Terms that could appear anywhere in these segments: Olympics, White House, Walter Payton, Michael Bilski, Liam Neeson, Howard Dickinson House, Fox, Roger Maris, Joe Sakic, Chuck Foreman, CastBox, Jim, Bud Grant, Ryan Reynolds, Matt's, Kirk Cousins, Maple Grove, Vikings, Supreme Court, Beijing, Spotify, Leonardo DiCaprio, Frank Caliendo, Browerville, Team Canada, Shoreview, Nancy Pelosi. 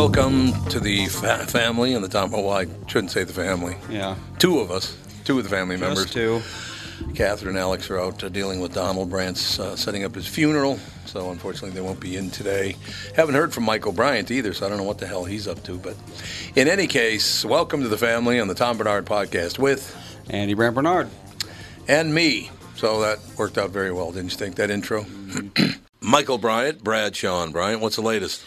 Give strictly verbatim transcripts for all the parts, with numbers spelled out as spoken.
Welcome to the fa- family and the Tom. Oh, well, I shouldn't say the family. Yeah. Two of us. Two of the family Just members. Two. Catherine and Alex are out uh, dealing with Donald Brandt's uh, setting up his funeral, so unfortunately they won't be in today. Haven't heard from Michael Bryant either, so I don't know what the hell he's up to. But in any case, welcome to the family on the Tom Bernard Podcast with Andy Brandt Bernard and me. So that worked out very well, didn't you think, that intro? Michael Bryant, Bradshaw Bryant, what's the latest?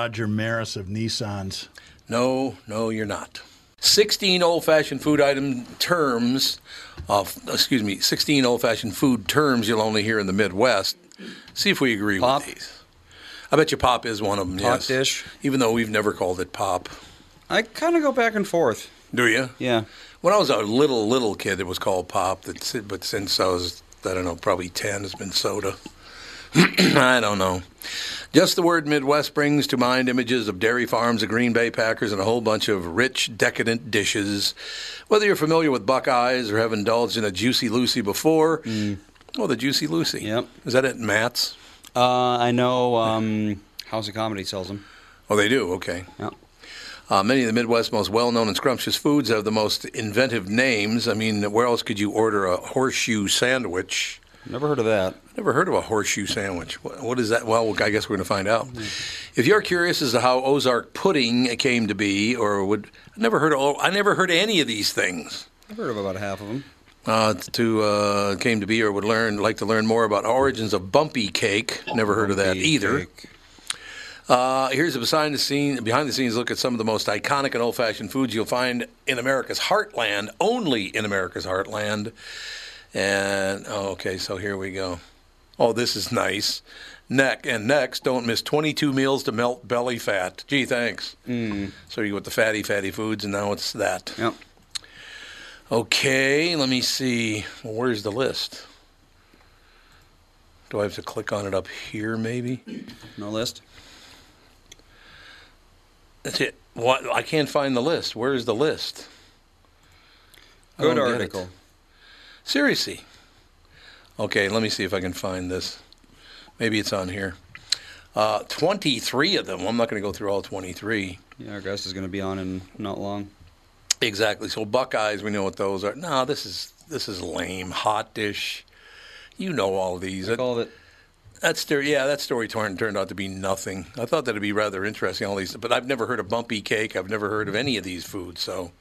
Roger Maris of Nissans. No, no, you're not. sixteen old-fashioned food item terms, of, excuse me, sixteen old-fashioned food terms you'll only hear in the Midwest. See if we agree pop. with these. I bet you pop is one of them, pop yes. dish. Even though we've never called it pop. I kind of go back and forth. Do you? Yeah. When I was a little, little kid, it was called pop, but since I was, I don't know, probably ten, it's been soda. I don't know. Just the word Midwest brings to mind images of dairy farms, the Green Bay Packers, and a whole bunch of rich, decadent dishes. Whether you're familiar with Buckeyes or have indulged in a Juicy Lucy before, mm. oh, the Juicy Lucy. Yep. Is that at Matt's? Uh, I know um, House of Comedy sells them. Oh, they do? Okay. Yep. Uh, many of the Midwest's most well-known and scrumptious foods have the most inventive names. I mean, where else could you order a horseshoe sandwich? Never heard of that. Never heard of a horseshoe sandwich. What, what is that? Well, I guess we're going to find out. Mm-hmm. If you're curious as to how Ozark pudding came to be, or would I never heard of? I never heard of any of these things. I've heard of about half of them. Uh, to uh, came to be, or would learn like to learn more about origins of bumpy cake. Never heard bumpy of that either. Cake. Uh, here's a behind the scene, behind the scenes look at some of the most iconic and old-fashioned foods you'll find in America's heartland. Only in America's heartland. And, oh, okay, so here we go. Oh, this is nice. Neck and next, don't miss twenty-two meals to melt belly fat. Gee, thanks. Mm. So you got the fatty, fatty foods, and now it's that. Yep. Okay, let me see. Well, where's the list? Do I have to click on it up here, maybe? No list. That's it. What? I can't find the list. Where's the list? Good article. Seriously. Okay, let me see if I can find this. Maybe it's on here. Uh, twenty-three of them. I'm not going to go through all twenty-three. Yeah, our guest is going to be on in not long. Exactly. So Buckeyes, we know what those are. No, this is this is lame. Hot dish. You know all these. I called it. That story, yeah, that story turned turned out to be nothing. I thought that would be rather interesting, all these. But I've never heard of bumpy cake. I've never heard of any of these foods. So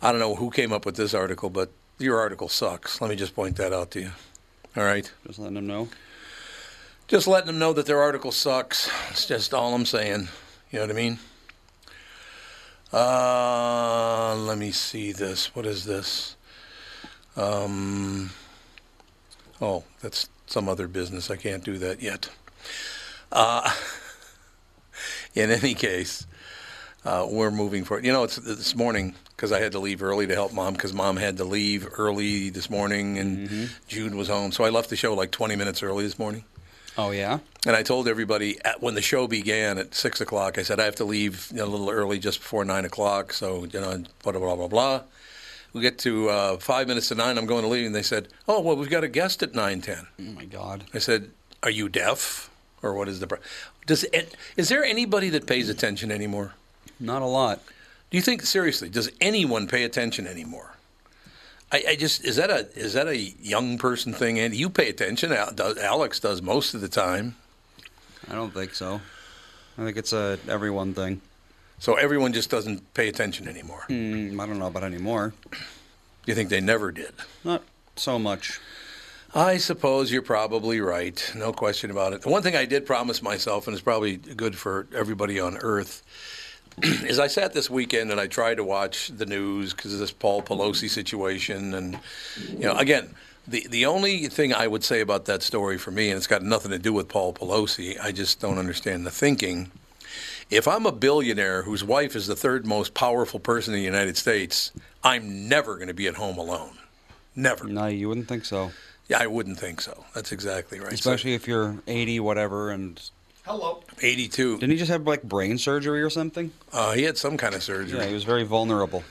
I don't know who came up with this article, but your article sucks. Let me just point that out to you. All right? Just letting them know. Just letting them know that their article sucks. It's just all I'm saying. You know what I mean? Uh, let me see this. What is this? Um, oh, that's some other business. I can't do that yet. Uh, in any case, uh, we're moving forward. You know, it's this morning, because I had to leave early to help Mom, because Mom had to leave early this morning, and mm-hmm. Jude was home. So I left the show like twenty minutes early this morning. Oh, yeah? And I told everybody at, when the show began at six o'clock, I said, I have to leave you know, a little early just before nine o'clock, so, you know, blah, blah, blah, blah. We get to uh, five minutes to nine, I'm going to leave, and they said, oh, well, we've got a guest at nine ten. Oh, my God. I said, are you deaf? Or what is the... Pro- does it, is there anybody that pays attention anymore? Not a lot. Do you think, seriously, does anyone pay attention anymore? I, I just is that a is that a young person thing? And you pay attention. Alex does most of the time. I don't think so. I think it's a everyone thing. So everyone just doesn't pay attention anymore. Mm, I don't know about anymore. You think they never did? Not so much. I suppose you're probably right. No question about it. The one thing I did promise myself, and it's probably good for everybody on Earth, is I sat this weekend and I tried to watch the news because of this Paul Pelosi situation. And, you know, again, the, the only thing I would say about that story for me, and it's got nothing to do with Paul Pelosi, I just don't understand the thinking. If I'm a billionaire whose wife is the third most powerful person in the United States, I'm never going to be at home alone. Never. No, you wouldn't think so. Yeah, I wouldn't think so. That's exactly right. Especially so, if you're eighty, whatever, and... Hello. eighty-two. Didn't he just have, like, brain surgery or something? Uh, he had some kind of surgery. Yeah, he was very vulnerable.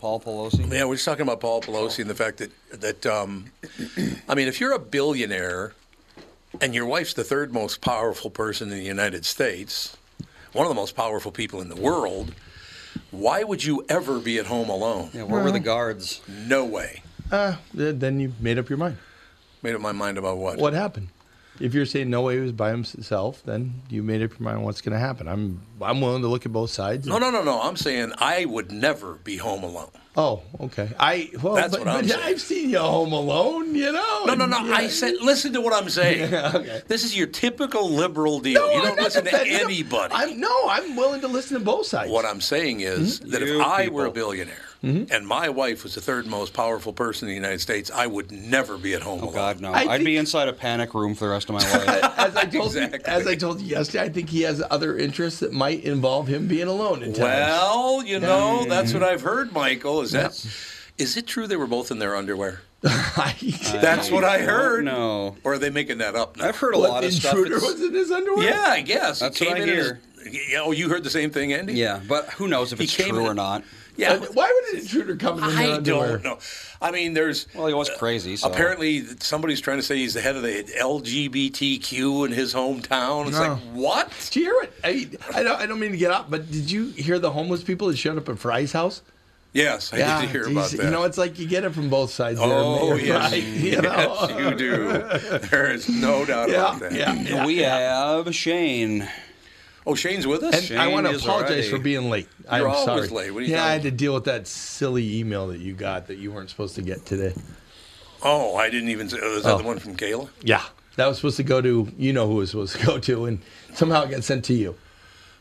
Paul Pelosi? Yeah, we're just talking about Paul Pelosi and the fact that, that um, I mean, if you're a billionaire and your wife's the third most powerful person in the United States, one of the most powerful people in the world, why would you ever be at home alone? Yeah, where uh, were the guards? No way. Uh, then you made up your mind. Made up my mind about what? What happened? If you're saying no way he was by himself, then you made up your mind what's going to happen. I'm I'm willing to look at both sides. No, no, no, no. I'm saying I would never be home alone. Oh, okay. I well, that's but, what I'm but saying. I've seen you home alone, you know. No, no, no. Yeah. I said, listen to what I'm saying. Yeah, okay. This is your typical liberal deal. No, you don't listen to anybody. I'm, no, I'm willing to listen to both sides. What I'm saying is mm-hmm. that you if I people. were a billionaire mm-hmm. and my wife was the third most powerful person in the United States, I would never be at home oh, alone. Oh, God, no. I I'd think... be inside a panic room for the rest of my life. as, I told exactly. you, as I told you yesterday, I think he has other interests that might involve him being alone at times. Well, you know, mm-hmm. that's what I've heard, Michael. Is that? Yep. Is it true they were both in their underwear? That's what I heard. No, or are they making that up now? I've heard a what, lot of stuff. The intruder was in his underwear? Yeah, I guess. That's he what I hear. His, oh, you heard the same thing, Andy? Yeah, but who knows if he it's true in, or not. Yeah. But, why would an intruder come in I underwear? I don't know. I mean, there's... Well, he was crazy, so... Apparently, somebody's trying to say he's the head of the L G B T Q in his hometown. It's no. like, what? Did you hear it? I, I, don't, I don't mean to get up, but did you hear the homeless people that showed up at Fry's house? Yes, I yeah, did hear geez, about that. You know, it's like you get it from both sides. Oh, there, yes. Right, you know? Yes, you do. There is no doubt yeah, about that. Yeah, yeah, we yeah. have Shane. Oh, Shane's with us? And Shane I want to apologize already. for being late. You're I'm always sorry. late. What are you yeah, doing? I had to deal with that silly email that you got that you weren't supposed to get today. Oh, I didn't even say. Oh, is that oh. the one from Kayla? Yeah. That was supposed to go to, you know who it was supposed to go to, and somehow it got sent to you.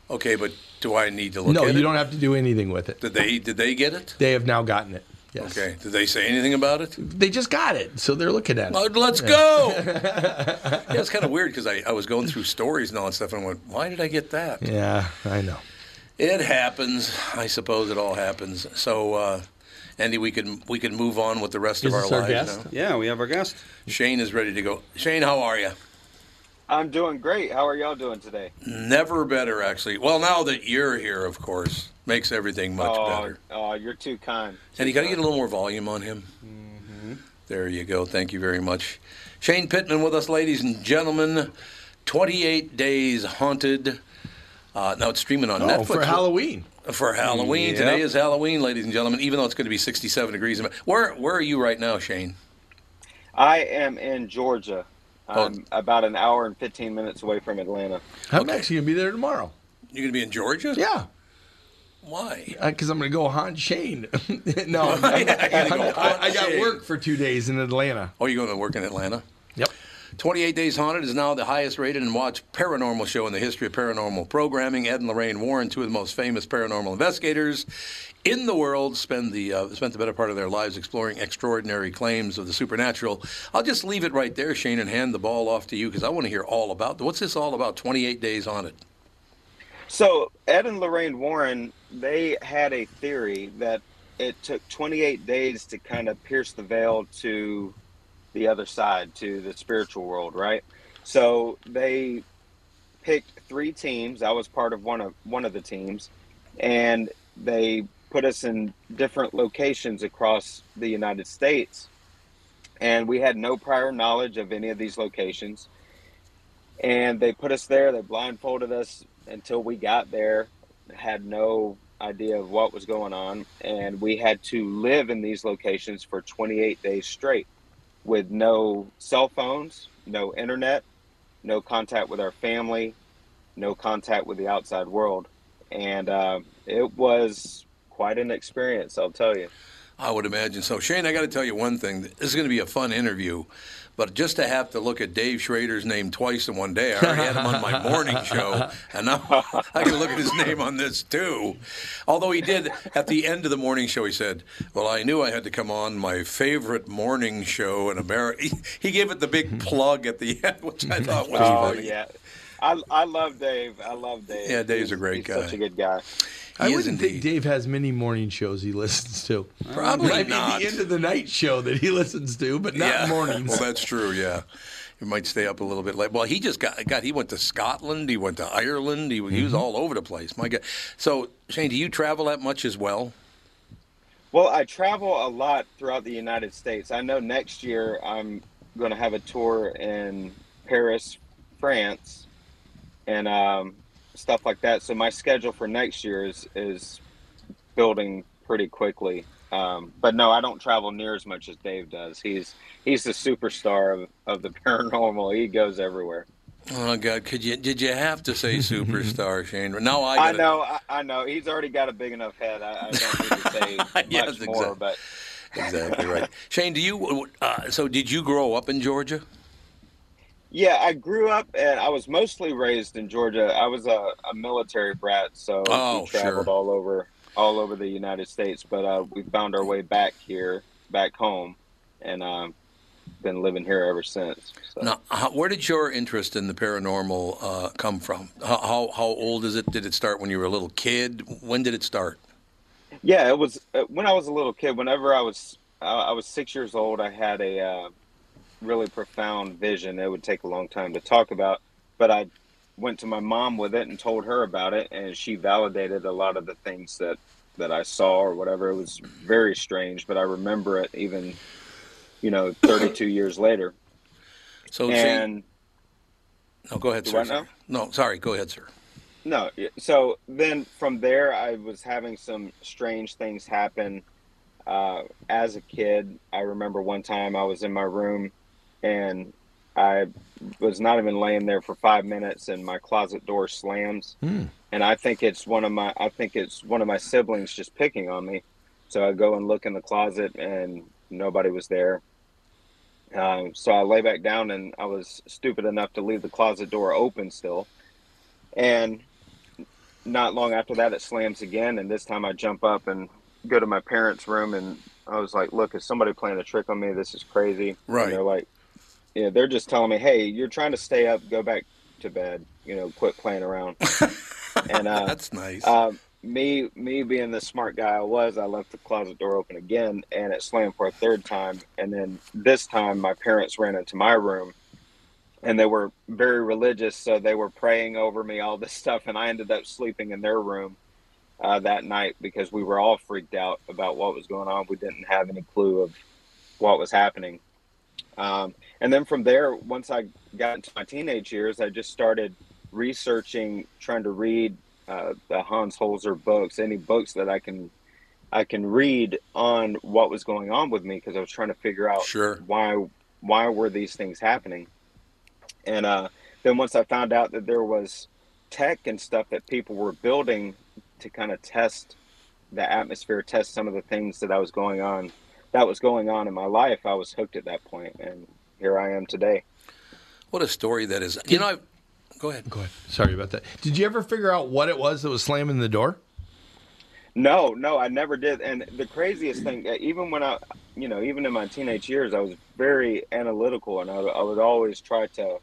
Okay, but do I need to look no, at it? No, you don't have to do anything with it. Did they Did they get it? They have now gotten it, yes. Okay. Did they say anything about it? They just got it, so they're looking at it. Let's go! Yeah, it's kind of weird because I, I was going through stories and all that stuff, and I went, why did I get that? Yeah, I know. It happens. I suppose it all happens. So, uh, Andy, we could, we could move on with the rest is of our lives. Our guest? Now. Yeah, we have our guest. Shane is ready to go. Shane, how are you? I'm doing great. How are y'all doing today? Never better, actually. Well, now that you're here, of course, makes everything much oh, better. Oh, you're too kind. And you got to get a little more volume on him. Mm-hmm. There you go. Thank you very much. Shane Pittman with us, ladies and gentlemen. twenty-eight Days Haunted. Uh, now it's streaming on oh, Netflix. for Halloween. For Halloween. Yeah. Today is Halloween, ladies and gentlemen, even though it's going to be sixty-seven degrees. Where, where are you right now, Shane? I am in Georgia. I'm about an hour and fifteen minutes away from Atlanta. I'm okay. actually going to be there tomorrow. You're going to be in Georgia? Yeah. Why? Because uh, I'm going to go haunt Shane. No, I'm, I'm, yeah, I, go I, I got work for two days in Atlanta. Oh, you're going to work in Atlanta? Yep. twenty-eight Days Haunted is now the highest rated and watched paranormal show in the history of paranormal programming. Ed and Lorraine Warren, two of the most famous paranormal investigators in the world, spend the uh, spent the better part of their lives exploring extraordinary claims of the supernatural. I'll just leave it right there, Shane, and hand the ball off to you, because I want to hear all about what's this all about, twenty-eight Days Haunted. So Ed and Lorraine Warren, they had a theory that it took twenty-eight days to kind of pierce the veil to the other side, to the spiritual world, right? So they picked three teams. I was part of one of one of the teams, and they put us in different locations across the United States, and we had no prior knowledge of any of these locations. And they put us there, they blindfolded us until we got there, had no idea of what was going on, and we had to live in these locations for twenty-eight days straight with no cell phones, no internet, no contact with our family, no contact with the outside world. And uh, it was quite an experience, I'll tell you. I would imagine so. Shane, I got to tell you one thing. This is going to be a fun interview, but just to have to look at Dave Schrader's name twice in one day, I already had him on my morning show, and now I can look at his name on this too. Although he did, at the end of the morning show, he said, well, I knew I had to come on my favorite morning show in America. He, he gave it the big plug at the end, which I thought was oh, funny. Yeah. I, I love Dave. I love Dave. Yeah, Dave's he's, a great he's guy. He's such a good guy. He I wouldn't indeed. think Dave has many morning shows he listens to. Probably might not. Be the end of the night show that he listens to, but not yeah. mornings. Well, that's true, yeah. He might stay up a little bit late. Well, he just got, got he went to Scotland. He went to Ireland. He, mm-hmm. he was all over the place. My God. So, Shane, do you travel that much as well? Well, I travel a lot throughout the United States. I know next year I'm going to have a tour in Paris, France, and um, stuff like that. So my schedule for next year is, is building pretty quickly. Um, but no, I don't travel near as much as Dave does. He's he's the superstar of, of the paranormal. He goes everywhere. Oh God! Could you did you have to say superstar, Shane? No, I. Gotta... I know, I, I know. He's already got a big enough head. I, I don't need to say much yes, exactly. more. But exactly right. Shane, do you? Uh, so did you grow up in Georgia? Yeah, I grew up, and I was mostly raised in Georgia. I was a, a military brat, so oh, we traveled sure. all over all over the United States. But uh, we found our way back here, back home, and uh, been living here ever since. So. Now, how, where did your interest in the paranormal uh, come from? How, how how old is it? Did it start when you were a little kid? When did it start? Yeah, it was uh, when I was a little kid. Whenever I was uh, I was six years old, I had a. Uh, really profound vision. It would take a long time to talk about, but I went to my mom with it and told her about it, and she validated a lot of the things that that I saw or whatever. It was very strange, but I remember it even, you know, thirty-two years later. So and Shane... no go ahead sir, right sir. no sorry go ahead sir no so then from there I was having some strange things happen uh as a kid. I remember one time I was in my room, and I was not even laying there for five minutes, and my closet door slams, mm. and I think it's one of my I think it's one of my siblings just picking on me. So I go and look in the closet, and nobody was there. Um, so I lay back down, and I was stupid enough to leave the closet door open still. And not long after that, it slams again, and this time I jump up and go to my parents' room, and I was like, "Look, is somebody playing a trick on me? This is crazy." Right? And they're like, "Yeah, they're just telling me, hey, you're trying to stay up, go back to bed, you know, quit playing around." And uh, that's nice. Uh, me, me being the smart guy I was, I left the closet door open again, and it slammed for a third time. And then this time, my parents ran into my room, and they were very religious, so they were praying over me, all this stuff, and I ended up sleeping in their room. Uh, that night, because we were all freaked out about what was going on. We didn't have any clue of what was happening. Um, and then from there, once I got into my teenage years, I just started researching, trying to read uh, the Hans Holzer books, any books that I can I can read on what was going on with me, because I was trying to figure out sure. why why were these things happening. And uh, then once I found out that there was tech and stuff that people were building to kind of test the atmosphere, test some of the things that I was going on, that was going on in my life, I was hooked at that point, and here I am today. What a story that is. You know, I, go ahead. Go ahead. Sorry about that. Did you ever figure out what it was that was slamming the door? No, no, I never did. And the craziest thing, even when I, you know, even in my teenage years, I was very analytical, and I, I would always try to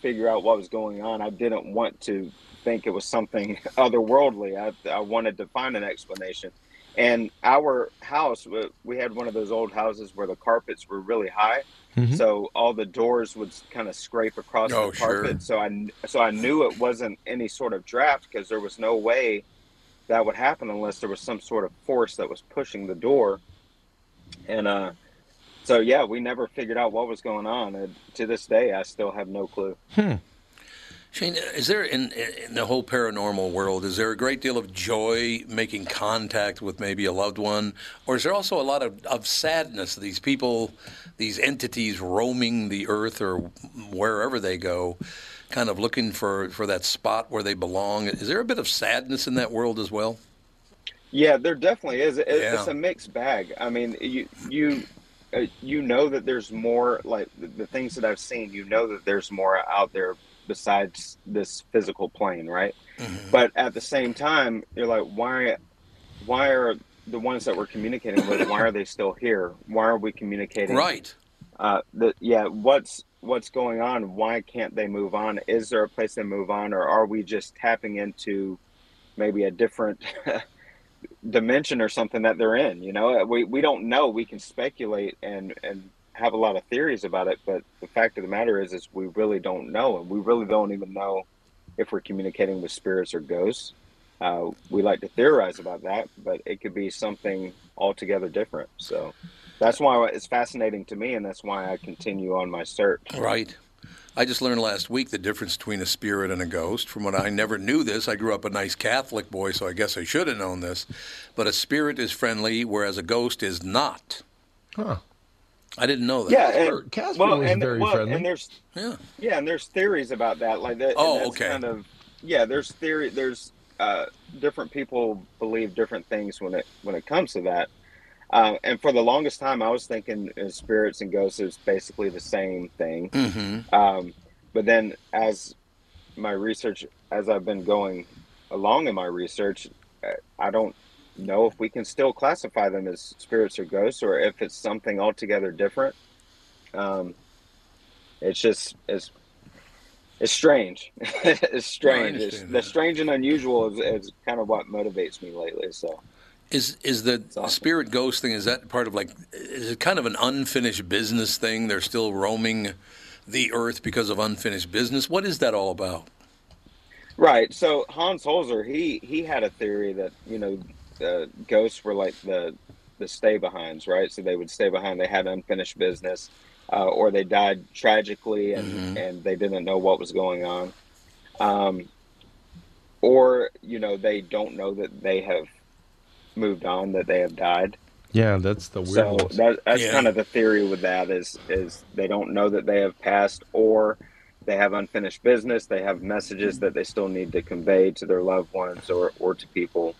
figure out what was going on. I didn't want to think it was something otherworldly. I, I wanted to find an explanation. And our house, we had one of those old houses where the carpets were really high. Mm-hmm. So all the doors would kind of scrape across oh, the carpet. Sure. So I, so I knew it wasn't any sort of draft, because there was no way that would happen unless there was some sort of force that was pushing the door. And uh, so, yeah, we never figured out what was going on. And to this day, I still have no clue. Hmm. Shane, is there, in, in the whole paranormal world, is there a great deal of joy making contact with maybe a loved one? Or is there also a lot of, of sadness, these people, these entities roaming the earth or wherever they go, kind of looking for, for that spot where they belong? Is there a bit of sadness in that world as well? Yeah, there definitely is. It's, yeah. it's a mixed bag. I mean, you you uh, you know that there's more, like the, the things that I've seen, you know that there's more out there besides this physical plane, right? Mm-hmm. But at the same time, you're like, why why are the ones that we're communicating with, why are they still here? Why are we communicating? Right. Uh, the, yeah, what's what's going on? Why can't they move on? Is there a place to move on? Or are we just tapping into maybe a different dimension or something that they're in? You know, we, we don't know. We can speculate and, and have a lot of theories about it, but the fact of the matter is, is we really don't know, and we really don't even know if we're communicating with spirits or ghosts. Uh, we like to theorize about that, but it could be something altogether different. So that's why it's fascinating to me, and that's why I continue on my search. Right. I just learned last week the difference between a spirit and a ghost. From what I never knew this, I grew up a nice Catholic boy, so I guess I should have known this. But a spirit is friendly, whereas a ghost is not. Huh. I didn't know that. Yeah, and, Casper well, was and, very well, friendly. And there's, yeah, yeah, and there's theories about that, like that. Oh, that's okay. Kind of, yeah, there's theory. There's uh, different people believe different things when it when it comes to that. Uh, and for the longest time, I was thinking uh, spirits and ghosts is basically the same thing. Mm-hmm. Um, but then, as my research, as I've been going along in my research, I don't know if we can still classify them as spirits or ghosts, or if it's something altogether different. Um, it's just it's it's strange. it's strange. It's, the strange and unusual is, is kind of what motivates me lately. So, is is the awesome. Spirit ghost thing? Is that part of, like, is it kind of an unfinished business thing? They're still roaming the earth because of unfinished business. What is that all about? Right. So Hans Holzer, he he had a theory that, you know, Uh, ghosts were like the the stay behinds, right? So they would stay behind. They had unfinished business, uh, or they died tragically and, mm-hmm. and they didn't know what was going on, um, or you know they don't know that they have moved on, that they have died. Yeah, that's the weird. So that, that's yeah. kind of the theory with that is is they don't know that they have passed, or they have unfinished business. They have messages that they still need to convey to their loved ones or or to people.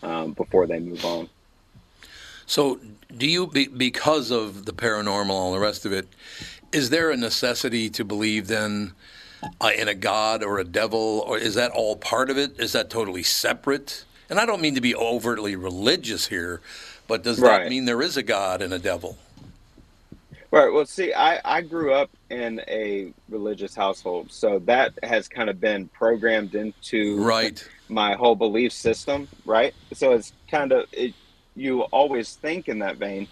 Um, before they move on. So do you, be, because of the paranormal and all the rest of it, is there a necessity to believe then uh, in a god or a devil, or is that all part of it? Is that totally separate? And I don't mean to be overtly religious here, but does right. that mean there is a god and a devil? Right. Well, see, I, I grew up in a religious household, so that has kind of been programmed into right. my whole belief system, right? So it's kind of, it, you always think in that vein.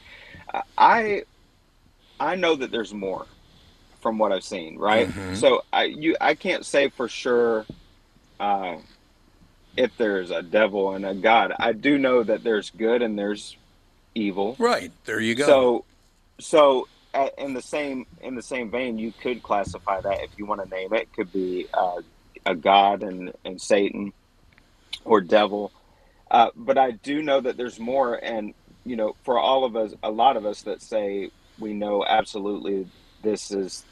I I know that there's more from what I've seen, right? Mm-hmm. So I you I can't say for sure uh, if there's a devil and a god. I do know that there's good and there's evil. Right. There you go. So so. In the same in the same vein, you could classify that, if you want to name it, it could be uh, a god and, and Satan or devil. Uh, but I do know that there's more, and you know, for all of us, a lot of us that say we know absolutely this is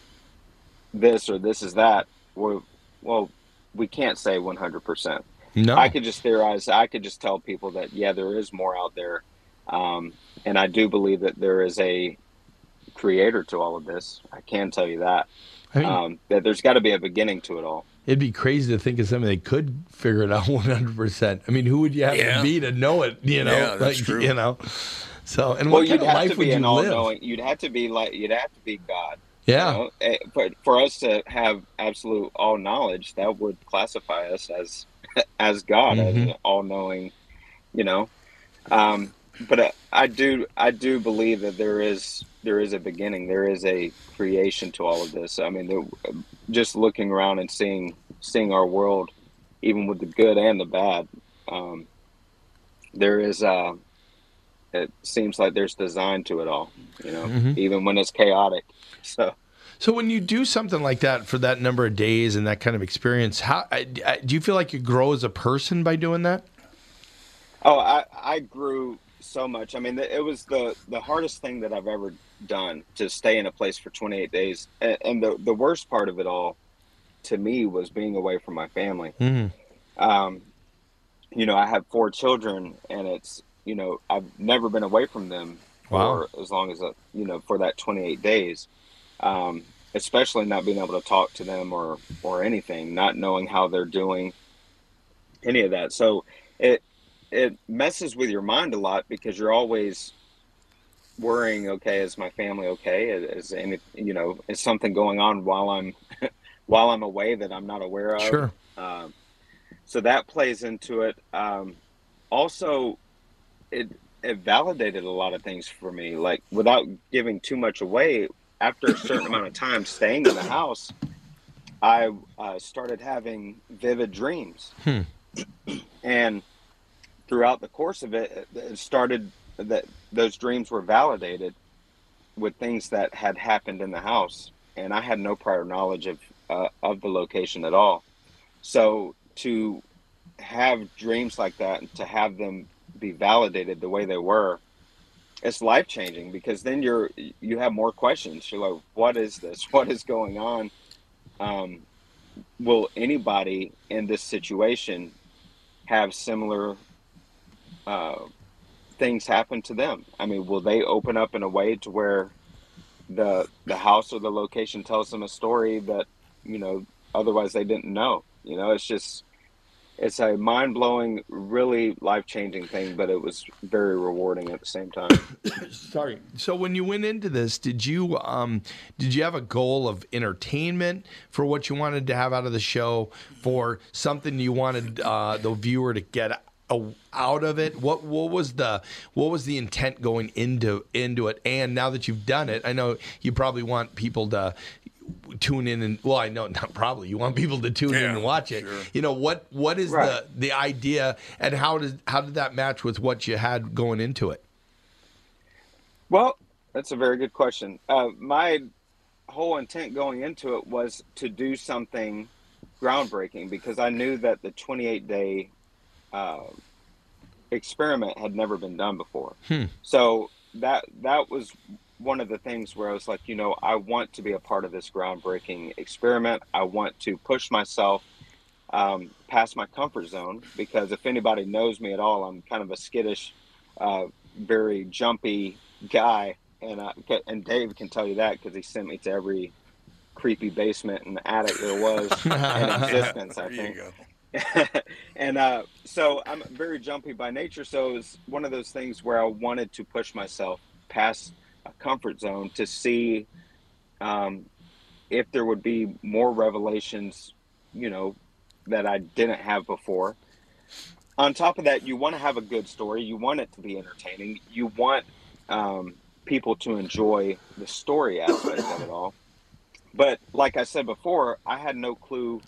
this or this is that. We're, well, we can't say one hundred percent. No, I could just theorize. I could just tell people that yeah, there is more out there, um, and I do believe that there is a creator to all of this. I can tell you that. I mean, um, that there's got to be a beginning to it all. It'd be crazy to think of something they could figure it out one hundred percent. I mean, who would you have yeah. to be to know it? You know, yeah, that's like, true. You know, so and well, what kind of life would you live? You'd have to be like, you'd have to be God. Yeah, you know? But for us to have absolute all knowledge, that would classify us as as God, mm-hmm. as all knowing. You know, um, but I, I do, I do believe that there is. There is a beginning. There is a creation to all of this. I mean, just looking around and seeing seeing our world, even with the good and the bad, um, there is. Uh, it seems like there's design to it all, you know, mm-hmm. even when it's chaotic. So, so when you do something like that for that number of days and that kind of experience, how I, I, do you feel like you grow as a person by doing that? Oh, I, I grew so much. I mean, it was the, the hardest thing that I've ever done to stay in a place for twenty-eight days. And, and the, the worst part of it all to me was being away from my family. Mm. Um, you know, I have four children and it's, you know, I've never been away from them wow. for as long as, a, you know, for that twenty-eight days, um, especially not being able to talk to them or, or anything, not knowing how they're doing, any of that. So it, it messes with your mind a lot because you're always worrying, okay, is my family okay? Is, is any, you know, is something going on while I'm, while I'm away that I'm not aware of? Sure. Um, so that plays into it. Um, also it, it validated a lot of things for me, like without giving too much away, after a certain amount of time staying in the house, I uh, started having vivid dreams. Hmm. And throughout the course of it, it started that those dreams were validated with things that had happened in the house. And I had no prior knowledge of, uh, of the location at all. So to have dreams like that and to have them be validated the way they were, it's life changing because then you're, you have more questions. You're like, what is this? What is going on? Um, will anybody in this situation have similar Uh, things happen to them? I mean, will they open up in a way to where the the house or the location tells them a story that, you know, otherwise they didn't know? You know, it's just, it's a mind-blowing, really life-changing thing, but it was very rewarding at the same time. Sorry. So when you went into this, did you um, did you have a goal of entertainment for what you wanted to have out of the show, for something you wanted uh, the viewer to get out? out of it? What what was the what was the intent going into into it? And now that you've done it, I know you probably want people to tune in and well, I know not probably you want people to tune yeah, in and watch it. Sure. You know, what what is right. the the idea, and how did how did that match with what you had going into it? Well, that's a very good question. Uh, my whole intent going into it was to do something groundbreaking because I knew that the twenty-eight day Uh, experiment had never been done before. Hmm. So that that was one of the things where I was like, you know, I want to be a part of this groundbreaking experiment. I want to push myself um, past my comfort zone because if anybody knows me at all, I'm kind of a skittish, uh, very jumpy guy. And, I, and Dave can tell you that because he sent me to every creepy basement and attic there was in existence, I think. There you go. and uh, so I'm very jumpy by nature. So it was one of those things where I wanted to push myself past a comfort zone to see um, if there would be more revelations, you know, that I didn't have before. On top of that, you want to have a good story. You want it to be entertaining. You want um, people to enjoy the story aspect of it all. But like I said before, I had no clue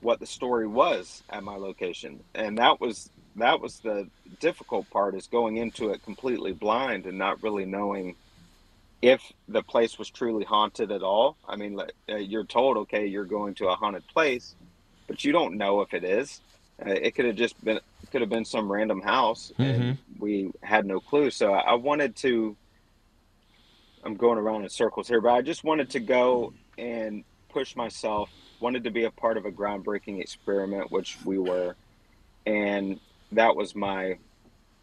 what the story was at my location. And that was that was the difficult part, is going into it completely blind and not really knowing if the place was truly haunted at all. I mean, you're told, okay, you're going to a haunted place, but you don't know if it is. Uh, it could have just been could have been some random house, mm-hmm. and we had no clue. So I wanted to, I'm going around in circles here, but I just wanted to go and push myself, wanted to be a part of a groundbreaking experiment, which we were, and that was my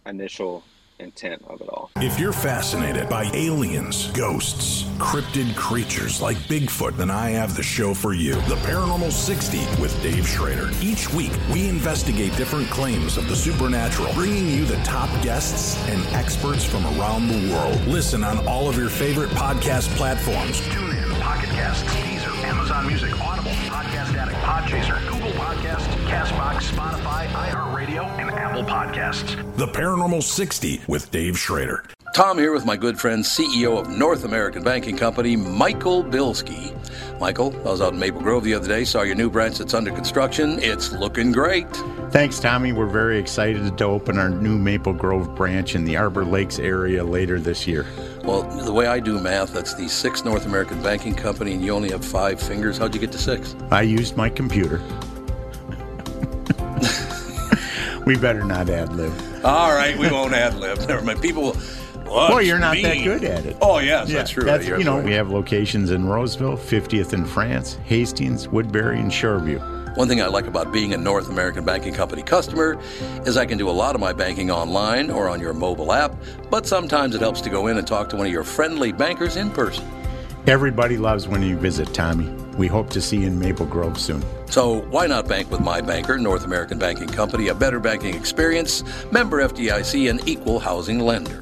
initial intent of it all. If you're fascinated by aliens, ghosts, cryptid creatures like Bigfoot, then I have the show for you. The Paranormal sixty with Dave Schrader. Each week, we investigate different claims of the supernatural, bringing you the top guests and experts from around the world. Listen on all of your favorite podcast platforms. TuneIn, Pocket Casts, Deezer, Amazon Music, Audible, Podcast Addict, Podchaser, Google Podcasts, CastBox, Spotify, iHeartRadio, and Apple Podcasts. The Paranormal sixty with Dave Schrader. Tom here with my good friend, C E O of North American Banking Company, Michael Bilski. Michael, I was out in Maple Grove the other day, saw your new branch that's under construction. It's looking great. Thanks, Tommy. We're very excited to open our new Maple Grove branch in the Arbor Lakes area later this year. Well, the way I do math, that's the sixth North American Banking Company, and you only have five fingers. How'd you get to six? I used my computer. We better not ad-lib. All right, we won't ad-lib. Never mind. People will... Well, you're not mean. that good at it. Oh, yes, yeah, that's true. That's, you know, right. We have locations in Roseville, fiftieth in France, Hastings, Woodbury, and Shoreview. One thing I like about being a North American Banking Company customer is I can do a lot of my banking online or on your mobile app, but sometimes it helps to go in and talk to one of your friendly bankers in person. Everybody loves when you visit, Tommy. We hope to see you in Maple Grove soon. So why not bank with my banker, North American Banking Company, a better banking experience, member F D I C, and equal housing lender.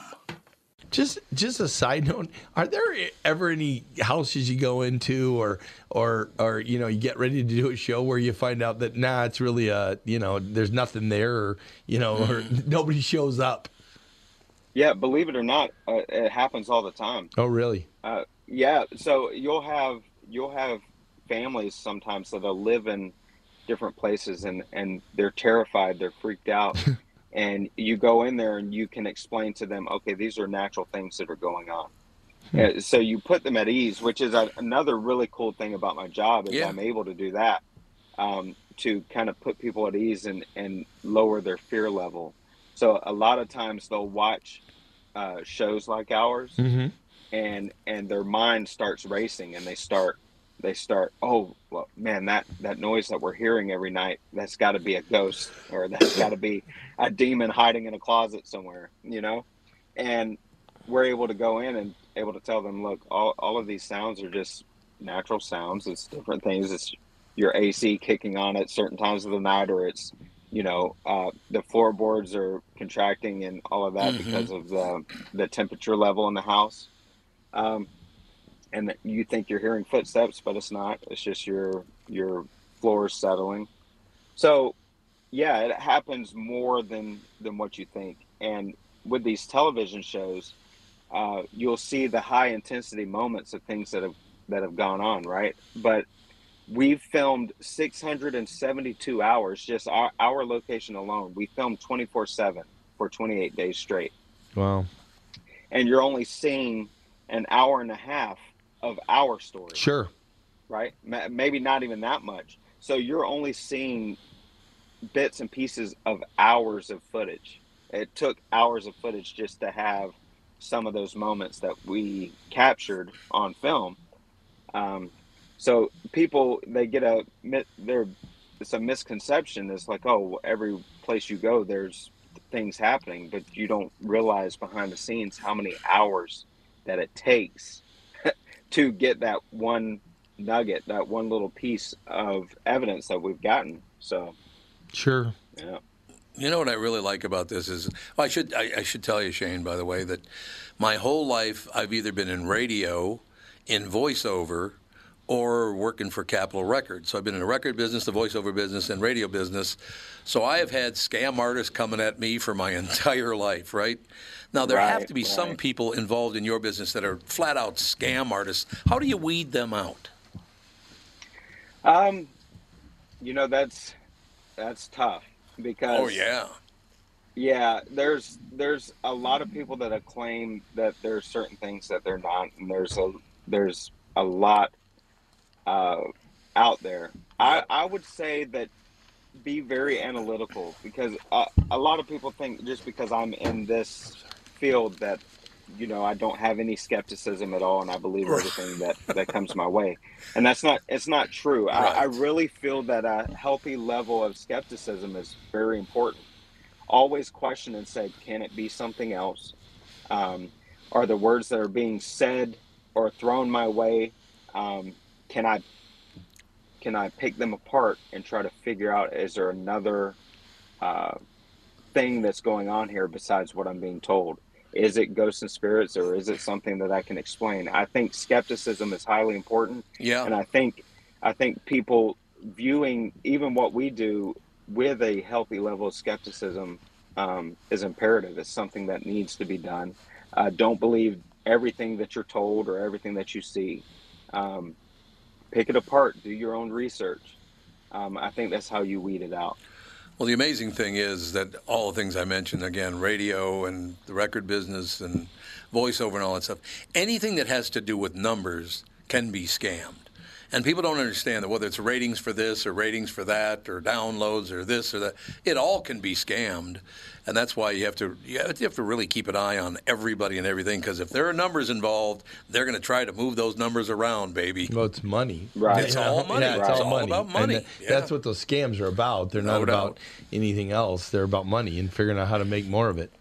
Just just a side note, are there ever any houses you go into or, or or you know, you get ready to do a show where you find out that, nah, it's really, a, you know, there's nothing there or, you know, or nobody shows up? Yeah, believe it or not, uh, it happens all the time. Oh, really? Uh, yeah, so you'll have you'll have families sometimes, so they'll live in different places and, and they're terrified, they're freaked out. And you go in there and you can explain to them, okay, these are natural things that are going on. Hmm. So you put them at ease, which is a, another really cool thing about my job is yeah. I'm able to do that, um, to kind of put people at ease and, and lower their fear level. So a lot of times they'll watch uh, shows like ours, mm-hmm. and and their mind starts racing and they start, they start, oh, well, man, that, that noise that we're hearing every night, that's got to be a ghost, or that's got to be a demon hiding in a closet somewhere, you know? And we're able to go in and able to tell them, look, all, all of these sounds are just natural sounds. It's different things. It's your A C kicking on at certain times of the night, or it's, you know, uh, the floorboards are contracting and all of that, mm-hmm. because of the, the temperature level in the house. Um, And you think you're hearing footsteps, but it's not. It's just your your floor settling. So, yeah, it happens more than, than what you think. And with these television shows, uh, you'll see the high intensity moments of things that have that have gone on, right? But we've filmed six hundred seventy-two hours, just our, our location alone. We filmed twenty-four seven for twenty-eight days straight. Wow. And you're only seeing an hour and a half of our story. Sure. Right? Maybe not even that much. So you're only seeing bits and pieces of hours of footage. It took hours of footage just to have some of those moments that we captured on film. Um, so people, they get a, they're, it's a misconception. It's like, oh, every place you go, there's things happening, but you don't realize behind the scenes how many hours that it takes to get that one nugget, that one little piece of evidence that we've gotten. So, sure. Yeah. You know what I really like about this is, well, I should I, I should tell you, Shane, by the way, that my whole life I've either been in radio, in voiceover, or working for Capitol Records. So I've been in the record business, the voiceover business, and radio business. So I have had scam artists coming at me for my entire life, right? Now, there right, have to be right. some people involved in your business that are flat-out scam artists. How do you weed them out? Um, you know, that's that's tough because... Oh, yeah. Yeah, there's there's a lot of people that claim that there's certain things that they're not, and there's a there's a lot uh, out there. I, I would say that be very analytical, because uh, a lot of people think just because I'm in this field that, you know, I don't have any skepticism at all, and I believe everything that, that comes my way. And that's not, it's not true. Right. I, I really feel that a healthy level of skepticism is very important. Always question and say, can it be something else? Um, are the words that are being said or thrown my way, um, can I, can I pick them apart and try to figure out, is there another uh, thing that's going on here besides what I'm being told? Is it ghosts and spirits, or is it something that I can explain? I think skepticism is highly important. Yeah. And I think, I think people viewing even what we do with a healthy level of skepticism um, is imperative. It's something that needs to be done. Uh, don't believe everything that you're told or everything that you see. Um, pick it apart, do your own research. Um, I think that's how you weed it out. Well, the amazing thing is that all the things I mentioned, again, radio and the record business and voiceover and all that stuff, anything that has to do with numbers can be scammed. And people don't understand that, whether it's ratings for this or ratings for that or downloads or this or that, it all can be scammed. And that's why you have to you have to really keep an eye on everybody and everything, because if there are numbers involved, they're going to try to move those numbers around, baby. Well, it's money. Right. It's yeah. all money. Yeah, it's, right. all it's all money. about money. Th- yeah. That's what those scams are about. They're not no about doubt. anything else. They're about money and figuring out how to make more of it.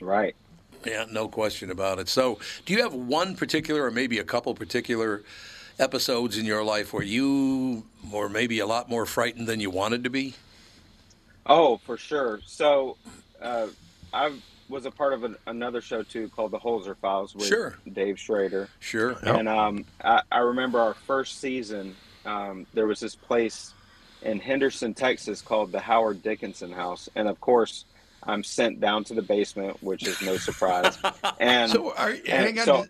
Right. Yeah, no question about it. So do you have one particular or maybe a couple particular episodes in your life where you were maybe a lot more frightened than you wanted to be? Oh, for sure. So uh, I was a part of an, another show, too, called The Holzer Files with sure. Dave Schrader. Sure. Yep. And um, I, I remember our first season, um, there was this place in Henderson, Texas called the Howard Dickinson House. And, of course, I'm sent down to the basement, which is no surprise. And so are, and hang on, so,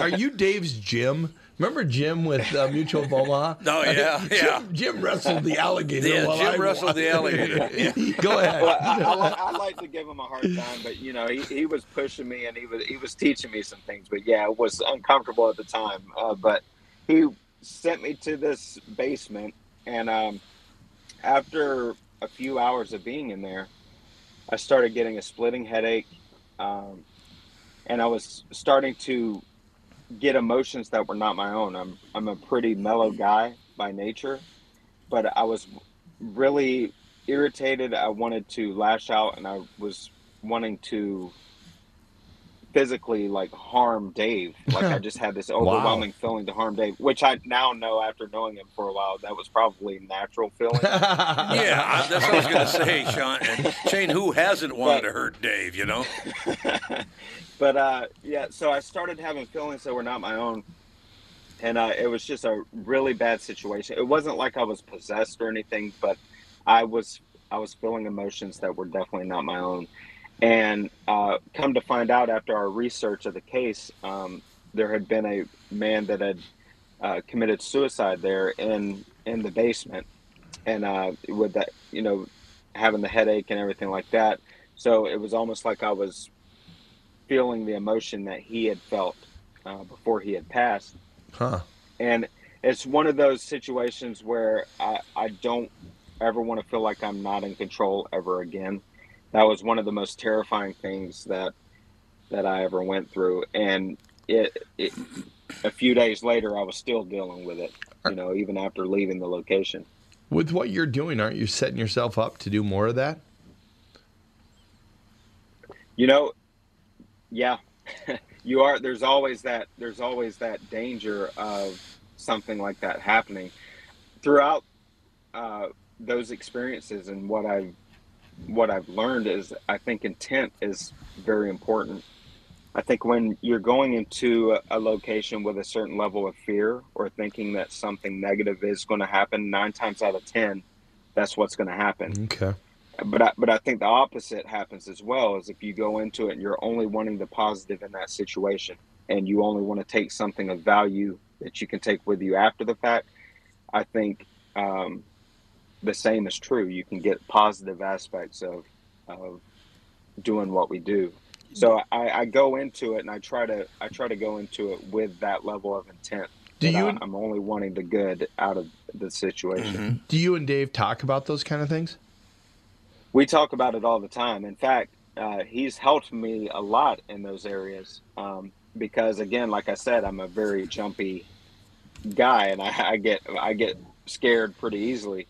are you Dave's Jim? Remember Jim with uh, Mutual of Omaha? Oh, yeah, yeah. Jim, Jim wrestled the alligator. Yeah, while Jim I wrestled walked. the alligator. Yeah. Go ahead. Well, I, I, I like to give him a hard time, but, you know, he, he was pushing me and he was he was teaching me some things. But, yeah, it was uncomfortable at the time. Uh, but he sent me to this basement, and um, after a few hours of being in there, I started getting a splitting headache, um, and I was starting to get emotions that were not my own. I'm I'm a pretty mellow guy by nature, but I was really irritated. I wanted to lash out, and I was wanting to physically like harm Dave. Like I just had this overwhelming wow. feeling to harm Dave, which I now know after knowing him for a while, that was probably a natural feeling. yeah, I, that's what I was going to say, Sean. And Shane, who hasn't wanted but, to hurt Dave, you know? But, uh, yeah, so I started having feelings that were not my own, and uh, it was just a really bad situation. It wasn't like I was possessed or anything, but I was I was feeling emotions that were definitely not my own. And uh, come to find out after our research of the case, um, there had been a man that had uh, committed suicide there in, in the basement, and uh, with that, you know, having the headache and everything like that. So it was almost like I was feeling the emotion that he had felt uh, before he had passed. Huh. And it's one of those situations where I, I don't ever want to feel like I'm not in control ever again. That was one of the most terrifying things that that I ever went through. And it, it a few days later, I was still dealing with it, you know, even after leaving the location. With what you're doing, aren't you setting yourself up to do more of that? You know, yeah, you are. There's always that. There's always that danger of something like that happening. Throughout uh, those experiences, and what I've what I've learned is, I think intent is very important. I think when you're going into a, a location with a certain level of fear or thinking that something negative is going to happen, nine times out of ten, that's what's going to happen. Okay. But I, but I think the opposite happens as well, is if you go into it and you're only wanting the positive in that situation, and you only want to take something of value that you can take with you after the fact, I think um, the same is true. You can get positive aspects of, of doing what we do. So I, I go into it and I try to I try to go into it with that level of intent. Do you? I, I'm only wanting the good out of the situation. Mm-hmm. Do you and Dave talk about those kind of things? We talk about it all the time. In fact, uh, he's helped me a lot in those areas um, because, again, like I said, I'm a very jumpy guy, and I, I get I get scared pretty easily.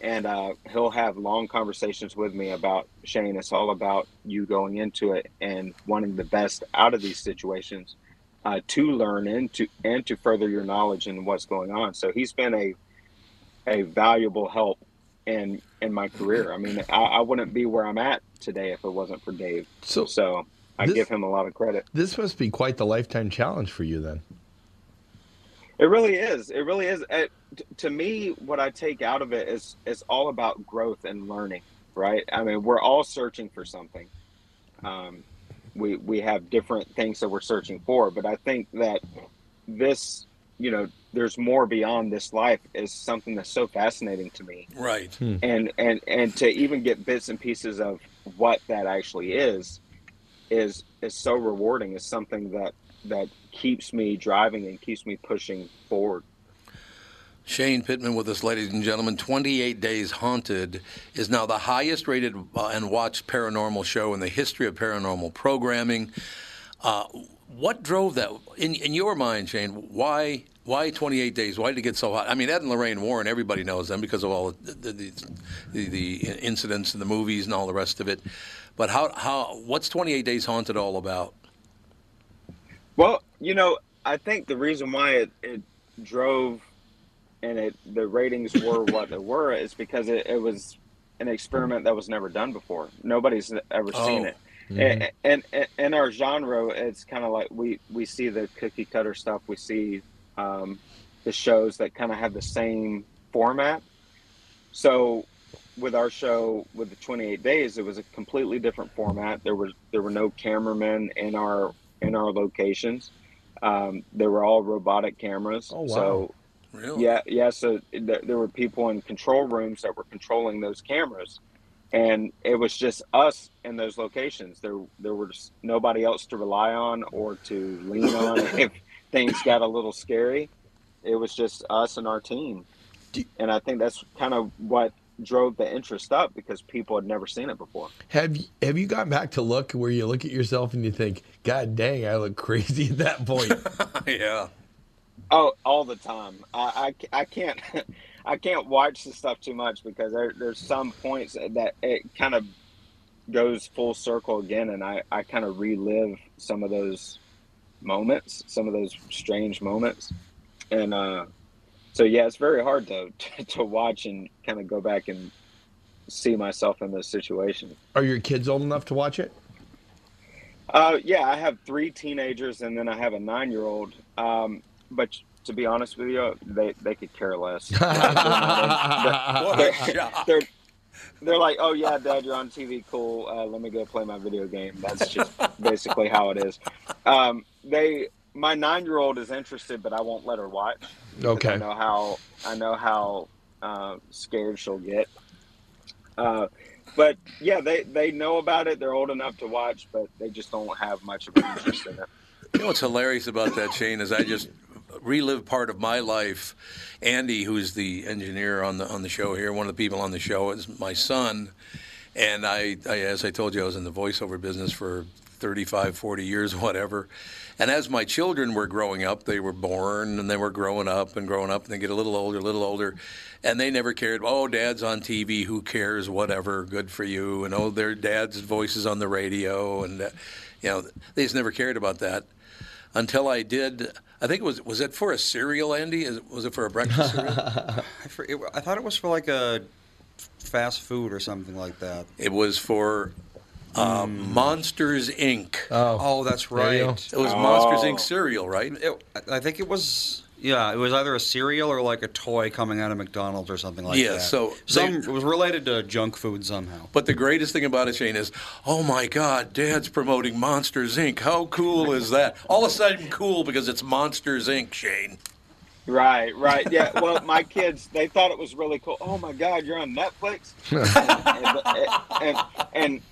And uh, he'll have long conversations with me about, Shane, it's all about you going into it and wanting the best out of these situations uh, to learn and to, and to further your knowledge in what's going on. So he's been a a valuable help in in my career. I mean, I, I wouldn't be where I'm at today if it wasn't for Dave. So, so I this, give him a lot of credit. This must be quite the lifetime challenge for you then. It really is. It really is. It, to me, what I take out of it is it's all about growth and learning, right? I mean, we're all searching for something. Um, we we have different things that we're searching for, but I think that this, you know, there's more beyond this life is something that's so fascinating to me, right? Hmm. And and and to even get bits and pieces of what that actually is, is is so rewarding. It's something that that keeps me driving and keeps me pushing forward. Shane Pittman with us, ladies and gentlemen. twenty-eight Days Haunted is now the highest rated and watched paranormal show in the history of paranormal programming. Uh, what drove that? In, in your mind, Shane, why why twenty-eight days? Why did it get so hot? I mean, Ed and Lorraine Warren, everybody knows them because of all the the, the, the incidents in the movies and all the rest of it. But how how what's twenty-eight Days Haunted all about? Well, you know, I think the reason why it, it drove and it, the ratings were what they were is because it, it was an experiment that was never done before. Nobody's ever oh. seen it. Mm-hmm. And in our genre, it's kind of like we, we see the cookie cutter stuff. We see um, the shows that kind of have the same format. So with our show, with the twenty-eight Days, it was a completely different format. There was there were no cameramen in our in our locations. Um, they were all robotic cameras. Oh, wow. So, really? Yeah, yeah. So th- there were people in control rooms that were controlling those cameras, and it was just us in those locations. There, there was nobody else to rely on or to lean on if things got a little scary. It was just us and our team, and I think that's kind of what drove the interest up because people had never seen it before. Have you, have you gotten back to look where you look at yourself and you think, God dang, I look crazy at that point? Yeah. Oh, all the time. I, I, I can't I can't watch this stuff too much because there, there's some points that it kind of goes full circle again, and I, I kind of relive some of those moments, some of those strange moments. And uh, so, yeah, it's very hard to, to, to watch and kind of go back and see myself in those situations. Are your kids old enough to watch it? Uh, yeah, I have three teenagers, and then I have a nine-year-old. Um But to be honest with you, they, they could care less. they're, they're, they're, they're like, oh, yeah, Dad, you're on T V. Cool. Uh, let me go play my video game. That's just basically how it is. Um, they, my nine-year-old is interested, but I won't let her watch. Okay. I know how, I know how uh, scared she'll get. Uh, but, yeah, they, they know about it. They're old enough to watch, but they just don't have much of an interest in it. You know what's hilarious about that, Shane, is I just relive part of my life. Andy, who's the engineer on the on the show here, one of the people on the show, is my son. And I, I as I told you, I was in the voiceover business for thirty-five, forty years, whatever. And as my children were growing up, they were born and they were growing up and growing up, and they get a little older, a little older, and they never cared. Oh, Dad's on T V, who cares, whatever, good for you. And oh, their Dad's voice is on the radio, and uh, you know, they just never cared about that. Until I did, I think it was, was it for a cereal, Andy? Was it for a breakfast cereal? I, for, it, I thought it was for like a fast food or something like that. It was for uh, mm. Monsters, Incorporated. Oh, oh that's right. It was oh. Monsters, Incorporated cereal, right? It, I think it was, yeah, it was either a cereal or like a toy coming out of McDonald's or something like yeah, that. Yeah, so. Some, they, it was related to junk food somehow. But the greatest thing about it, Shane, is, oh my God, Dad's promoting Monsters, Incorporated. How cool is that? All of a sudden, cool because it's Monsters, Incorporated, Shane. Right, right. Yeah, well, my kids, they thought it was really cool. Oh, my God, you're on Netflix? and, and, and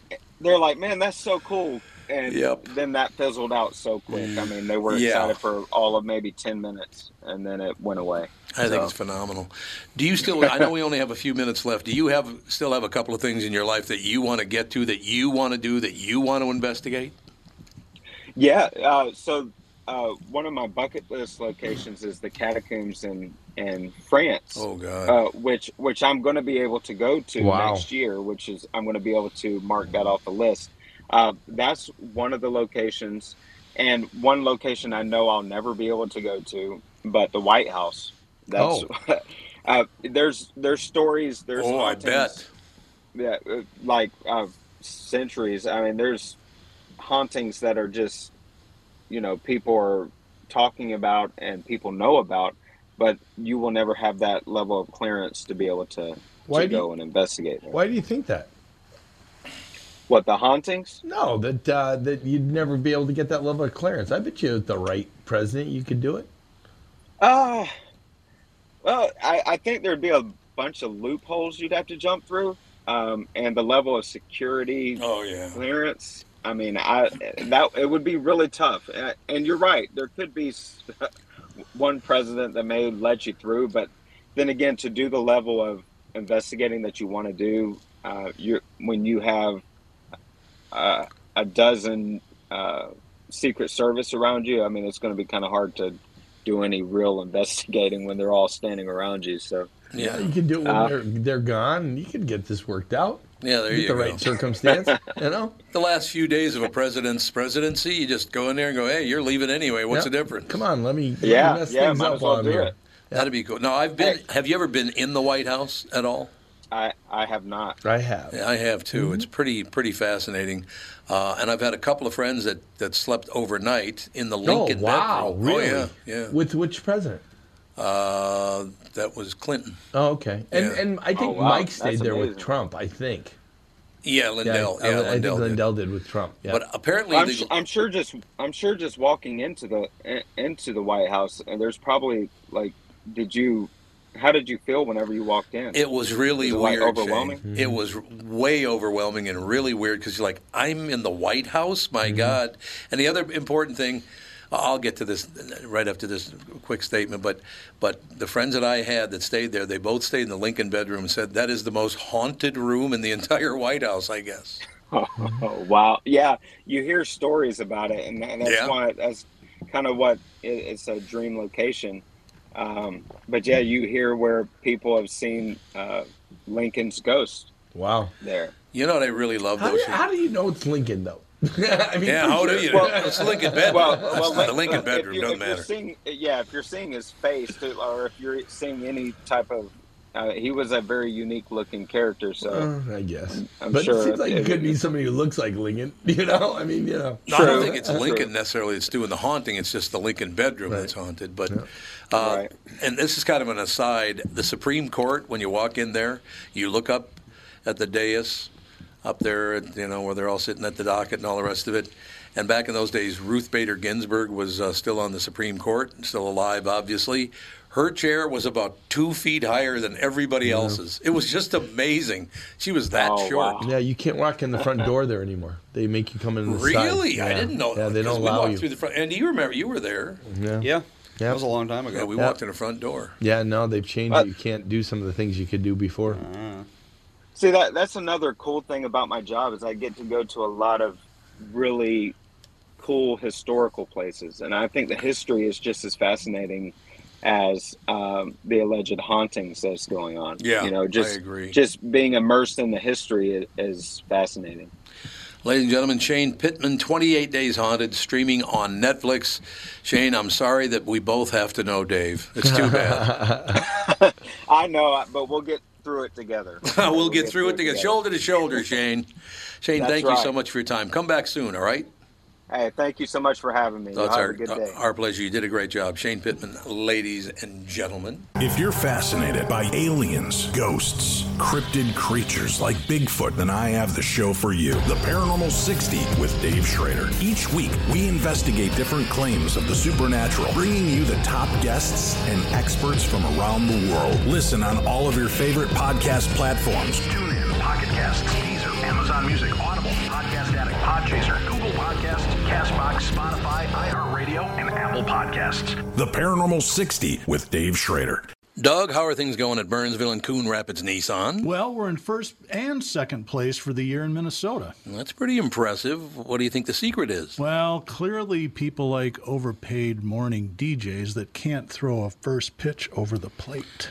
they're like, man, that's so cool. And yep. then that fizzled out so quick. I mean, they were yeah. excited for all of maybe ten minutes, and then it went away. I so. think it's phenomenal. Do you still, I know we only have a few minutes left. Do you have still have a couple of things in your life that you want to get to, that you want to do, that you want to investigate? Yeah, uh, so... Uh, one of my bucket list locations is the catacombs in, in France. Oh God! Uh, which which I'm going to be able to go to wow. next year. Which is I'm going to be able to mark that off the list. Uh, that's one of the locations, and one location I know I'll never be able to go to, but the White House. That's oh. uh, there's there's stories. There's oh, I bet. Yeah, like uh, centuries. I mean, there's hauntings that are just. You know, people are talking about and people know about, but you will never have that level of clearance to be able to, to go and investigate there. Why do you think that? What, the hauntings? No, that uh, that you'd never be able to get that level of clearance. I bet you, with the right president, you could do it. Uh, well, I, I think there'd be a bunch of loopholes you'd have to jump through, um, and the level of security oh, yeah. clearance. I mean, I that it would be really tough. And, and you're right. There could be one president that may let you through. But then again, to do the level of investigating that you want to do, uh, you when you have uh, a dozen uh, Secret Service around you, I mean, it's going to be kind of hard to do any real investigating when they're all standing around you. So, yeah, you can do it when uh, they're, they're gone. And you can get this worked out. Yeah, there you go. Get the right circumstance, you know? The last few days of a president's presidency, you just go in there and go, hey, you're leaving anyway. What's yep. the difference? Come on, let me, let yeah, me mess yeah, things up while well yeah. That'd be cool. Now, I've been, hey. have you ever been in the White House at all? I, I have not. I have. Yeah, I have, too. Mm-hmm. It's pretty pretty fascinating. Uh, and I've had a couple of friends that, that slept overnight in the Lincoln bedroom. Oh, wow, bedroom. really? Oh, yeah, yeah. With which president? Uh, that was Clinton. Oh, okay. And yeah. and I think oh, wow. Mike stayed That's there amazing. with Trump, I think. Yeah, Lindell. Yeah, yeah I, Lindell, I think Lindell did. did with Trump. Yeah. But apparently, I'm, the, sh- I'm sure just I'm sure just walking into the into the White House, and there's probably like, did you? How did you feel whenever you walked in? It was really was it weird. Like overwhelming. Mm-hmm. It was way overwhelming and really weird because you're like, I'm in the White House, my mm-hmm. God. And the other important thing. I'll get to this right after this quick statement, but but the friends that I had that stayed there, they both stayed in the Lincoln bedroom and said that is the most haunted room in the entire White House, I guess. Oh, wow. Yeah, you hear stories about it, and that's yeah. why that's kind of what it, it's a dream location. Um, but, yeah, you hear where people have seen uh, Lincoln's ghost. Wow. There. You know, they really love how those. Do, how do you know it's Lincoln, though? I mean, yeah, how sure. do you? Well, it's Lincoln bedroom. Well, well, the Lincoln bedroom you, doesn't matter. Seeing, yeah, if you're seeing his face, too, or if you're seeing any type of, uh, he was a very unique-looking character. So uh, I guess, I'm but sure it seems like it, it could be somebody who looks like Lincoln. You know, I mean, you know. No, I don't think it's Lincoln True. necessarily. It's doing the haunting. It's just the Lincoln bedroom right. that's haunted. But, yeah. uh, right. and this is kind of an aside. The Supreme Court. When you walk in there, you look up at the dais. Up there, you know, where they're all sitting at the docket and all the rest of it. And back in those days, Ruth Bader Ginsburg was uh, still on the Supreme Court, still alive, obviously. Her chair was about two feet higher than everybody else's. It was just amazing. She was that oh, short. Wow. Yeah, you can't walk in the front door there anymore. They make you come in the really? side. Really? Yeah. I didn't know that. Yeah, they don't allow you. Through the front. And you remember, you were there. Yeah. Yeah. Yep. That was a long time ago. Yeah, we yep. walked in the front door. Yeah, no, they've changed it. You can't do some of the things you could do before. Uh-huh. See, that that's another cool thing about my job is I get to go to a lot of really cool historical places. And I think the history is just as fascinating as um, the alleged hauntings that's going on. Yeah, you know, just, I agree. Just being immersed in the history is, is fascinating. Ladies and gentlemen, Shane Pittman, twenty-eight Days Haunted, streaming on Netflix. Shane, I'm sorry that we both have to know Dave. It's too bad. I know, but we'll get... through it together. we'll, we'll get, get through, through it together. together. Shoulder to shoulder, Shane. Shane, That's thank right. you so much for your time. Come back soon, all right? Hey, thank you so much for having me. Oh, it's our, a good day. Our pleasure. You did a great job. Shane Pittman, ladies and gentlemen. If you're fascinated by aliens, ghosts, cryptid creatures like Bigfoot, then I have the show for you. The Paranormal sixty with Dave Schrader. Each week, we investigate different claims of the supernatural, bringing you the top guests and experts from around the world. Listen on all of your favorite podcast platforms. Tune in, Pocket Casts, Deezer, Amazon Music, Audible, Podcast Addict, Podchaser, Google Podcasts, CastBox, Spotify, iHeartRadio, and Apple Podcasts. The Paranormal sixty with Dave Schrader. Doug, how are things going at Burnsville and Coon Rapids Nissan? Well, we're in first and second place for the year in Minnesota. That's pretty impressive. What do you think the secret is? Well, clearly people like overpaid morning D Js that can't throw a first pitch over the plate.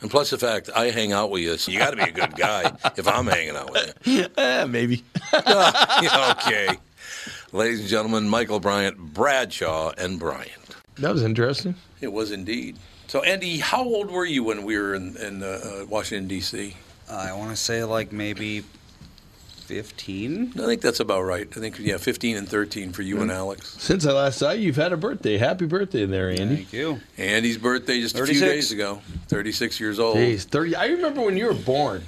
And plus the fact, I hang out with you, so you got to be a good guy if I'm hanging out with you. Eh, maybe. Okay. Ladies and gentlemen, Michael Bryant, Bradshaw, and Bryant. That was interesting. It was indeed. So, Andy, how old were you when we were in, in uh, Washington, D C? I want to say like maybe fifteen. I think that's about right. I think, yeah, fifteen and thirteen for you mm. and Alex. Since I last saw you, you've had a birthday. Happy birthday there, Andy. Thank you. Andy's birthday just thirty-six. A few days ago. thirty-six years old. Jeez, thirty. I remember when you were born.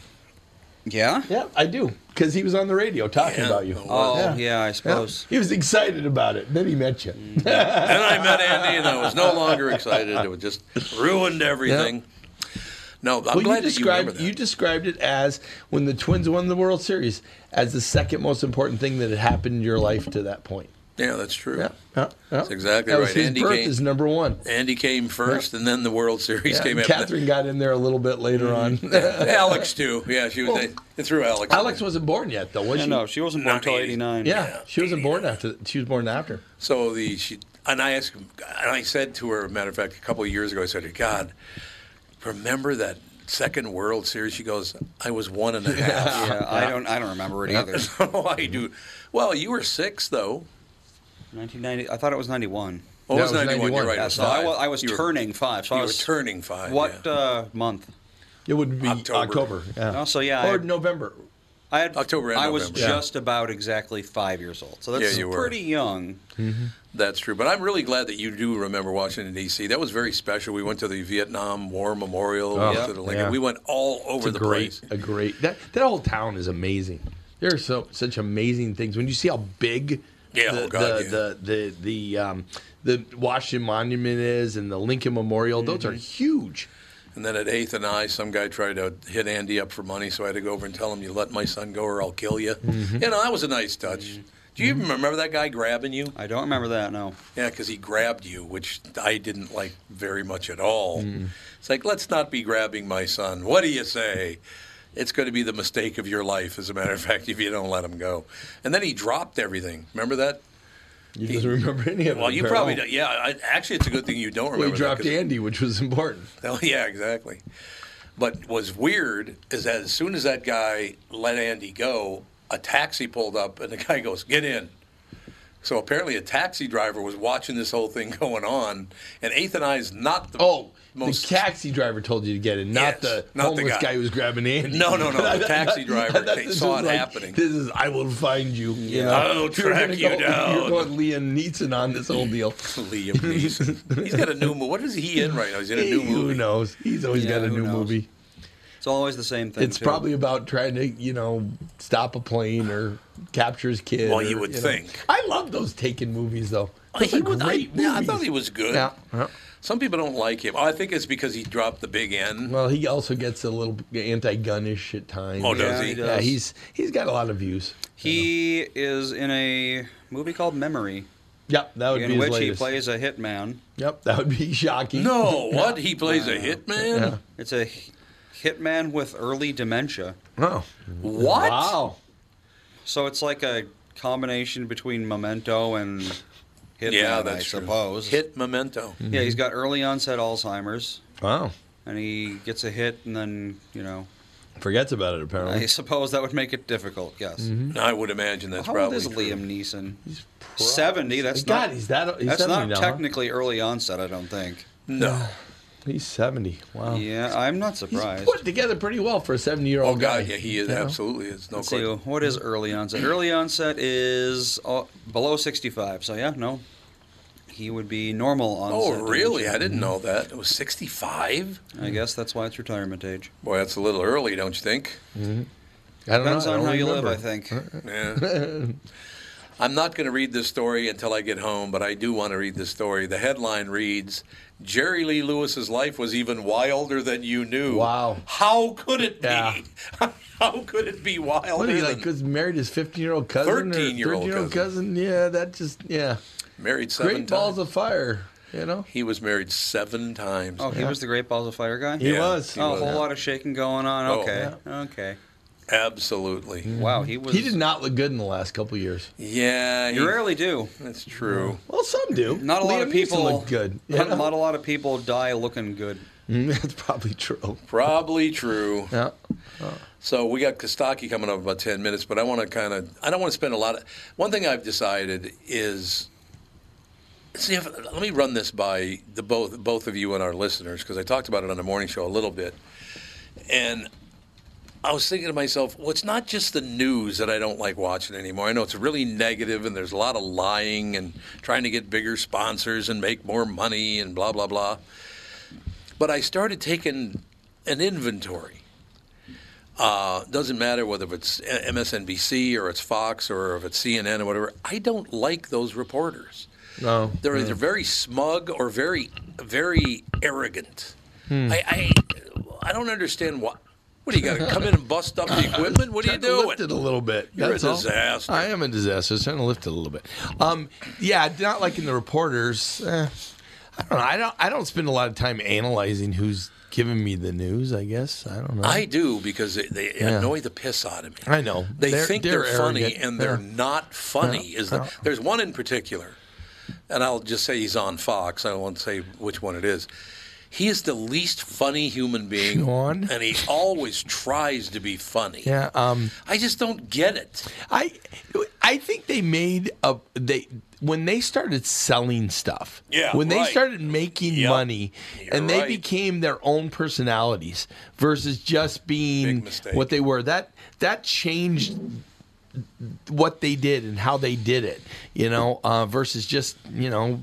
Yeah? Yeah, I do. Because he was on the radio talking yeah. about you. Oh, yeah, yeah I suppose. Yeah. He was excited about it. Then he met you. Then I met Andy, and I was no longer excited. It was just ruined everything. Yeah. No, I'm well, glad you that you remember that. You described it as, when the Twins won the World Series, as the second most important thing that had happened in your life to that point. Yeah, that's true. Yeah, yeah, yeah. That's exactly that was right. His Andy birth came, is number one. Andy came first, yeah. and then the World Series yeah, came after. Catherine got in there a little bit later mm-hmm. on. Alex too. Yeah, she was. Well, they threw Alex. Alex wasn't born yet, though, was yeah, she? No, she wasn't born until eighty-nine. Yeah, yeah, she wasn't born after. She was born after. So the she and I asked and I said to her, a matter of fact, a couple of years ago, I said, "God, remember that second World Series?" She goes, "I was one and a half." Yeah, yeah. I don't. I don't remember it either. No, I do. Well, you were six though. nineteen ninety. I thought it was ninety-one. Oh, no, it was ninety-one. You're right. Yeah, so I, I was you turning were, five. So you I was, were turning five. What yeah. uh, month? It would be October. October yeah. No, so yeah, or I, November. I had October. And I November. was yeah. just about exactly five years old. So that's yeah, you pretty were. young. Mm-hmm. That's true. But I'm really glad that you do remember Washington, D C. That was very special. We went to the Vietnam War Memorial. Oh, we went to the Lincoln. Yeah. We went all over it's the a great, place. A great. That that whole town is amazing. There are so such amazing things when you see how big. Yeah, the, oh God, the, yeah. the the the um, the Washington Monument is, and the Lincoln Memorial. Mm-hmm. Those are huge. And then at eighth and I, some guy tried to hit Andy up for money, so I had to go over and tell him, "You let my son go, or I'll kill you." Mm-hmm. You know, that was a nice touch. Mm-hmm. Do you even remember that guy grabbing you? I don't remember that, no. Yeah, because he grabbed you, which I didn't like very much at all. Mm. It's like, let's not be grabbing my son. What do you say? It's going to be the mistake of your life, as a matter of fact, if you don't let him go. And then he dropped everything. Remember that? You he, doesn't remember any of it. Well, you probably don't. Yeah, I, actually, it's a good thing you don't remember. We dropped that, Andy, which was important. Oh, yeah, exactly. But what's weird is that as soon as that guy let Andy go, a taxi pulled up, and the guy goes, "Get in." So apparently a taxi driver was watching this whole thing going on, and Eighth and I is not the oh, most... the taxi driver told you to get in, not yes, the not homeless the guy. guy who was grabbing Andy. No, no, no, the taxi driver saw it like, happening. This is, I will find you. you know? I'll track you go, down. You're going Liam Neeson on this whole deal. Liam Neeson. He's got a new movie. What is he in right now? He's in a new movie. Who knows? He's always yeah, got a new knows? movie. It's always the same thing. It's too. probably about trying to, you know, stop a plane or capture his kid. Well, or, you would you think. Know. I love those Taken movies, though. Those he was, great I, yeah, I thought he was good. Yeah. Yeah. Some people don't like him. I think it's because he dropped the big N. Well, he also gets a little anti-gun-ish at times. Oh, does yeah, he? he does. Yeah, he's he's got a lot of views. He know. is in a movie called Memory. Yep, that would in be his latest. In which he plays a hitman. Yep, that would be shocking. No, yeah. what? He plays uh, a hitman? Yeah. It's a... hitman with early dementia. Oh. What? Wow. So it's like a combination between Memento and Hitman, yeah, that's I suppose. True. Hit Memento. Mm-hmm. Yeah, he's got early onset Alzheimer's. Wow. And he gets a hit and then, you know... forgets about it, apparently. I suppose that would make it difficult, yes. Mm-hmm. I would imagine that's How probably How old is Liam true. Neeson? He's probably... seventy. That's God, not, he's that, he's that's not now, technically huh? early onset, I don't think. No. He's seventy. Wow. Yeah, I'm not surprised. He's put together pretty well for a seventy-year-old guy. Oh, God, guy. yeah, he is. You absolutely know? is. No Let's question. See, what is early onset? Early onset is uh, below sixty-five. So, yeah, no. He would be normal onset. Oh, really? Age. I didn't know that. It was sixty-five? I guess that's why it's retirement age. Boy, that's a little early, don't you think? Mm-hmm. I don't Depends know. Depends on how you remember. live, I think. Yeah. I'm not going to read this story until I get home, but I do want to read this story. The headline reads, Jerry Lee Lewis's life was even wilder than you knew. Wow. How could it be? Yeah. How could it be wilder? What are you like, because married his fifteen-year-old cousin? thirteen-year-old cousin. cousin. Yeah, that just, yeah. Married seven great times. Great Balls of Fire, you know? He was married seven times. Oh, yeah. He was the Great Balls of Fire guy? He yeah, was. He oh, was. A whole yeah. lot of shaking going on. Oh, okay, yeah. okay. Absolutely. Wow, he was... He did not look good in the last couple of years. Yeah. He, you rarely do. That's true. Well, some do. Not a Liam lot of people... look good. Not, yeah. not a lot of people die looking good. That's probably true. Probably true. Yeah. Oh. So we got Kostaki coming up in about ten minutes, but I want to kind of... I don't want to spend a lot of... One thing I've decided is... See, if, let me run this by the both both of you and our listeners, because I talked about it on the morning show a little bit. And... I was thinking to myself, well, it's not just the news that I don't like watching anymore. I know it's really negative, and there's a lot of lying and trying to get bigger sponsors and make more money and blah, blah, blah. But I started taking an inventory. Uh, doesn't matter whether it's M S N B C or it's Fox or if it's C N N or whatever. I don't like those reporters. No, they're either very smug or very, very arrogant. Hmm. I, I, I don't understand why. What, do you got to come in and bust up the equipment? What are you doing? Lift it a little bit. You're That's a disaster. All. I am a disaster. I was trying to lift it a little bit. Um, yeah, not liking the reporters. Eh, I don't know. I don't. I don't spend a lot of time analyzing who's giving me the news. I guess I don't know. I do because they, they yeah. annoy the piss out of me. I know they they're, think they're, they're funny and they're yeah. not funny. Yeah. Is the, yeah. there's one in particular, and I'll just say he's on Fox. I won't say which one it is. He is the least funny human being, Sean. And he always tries to be funny. Yeah, um, I just don't get it. I, I think they made a they when they started selling stuff. Yeah, when right. they started making yep. money, You're and they right. became their own personalities versus just being what they were. That that changed what they did and how they did it. You know, uh, versus just you know.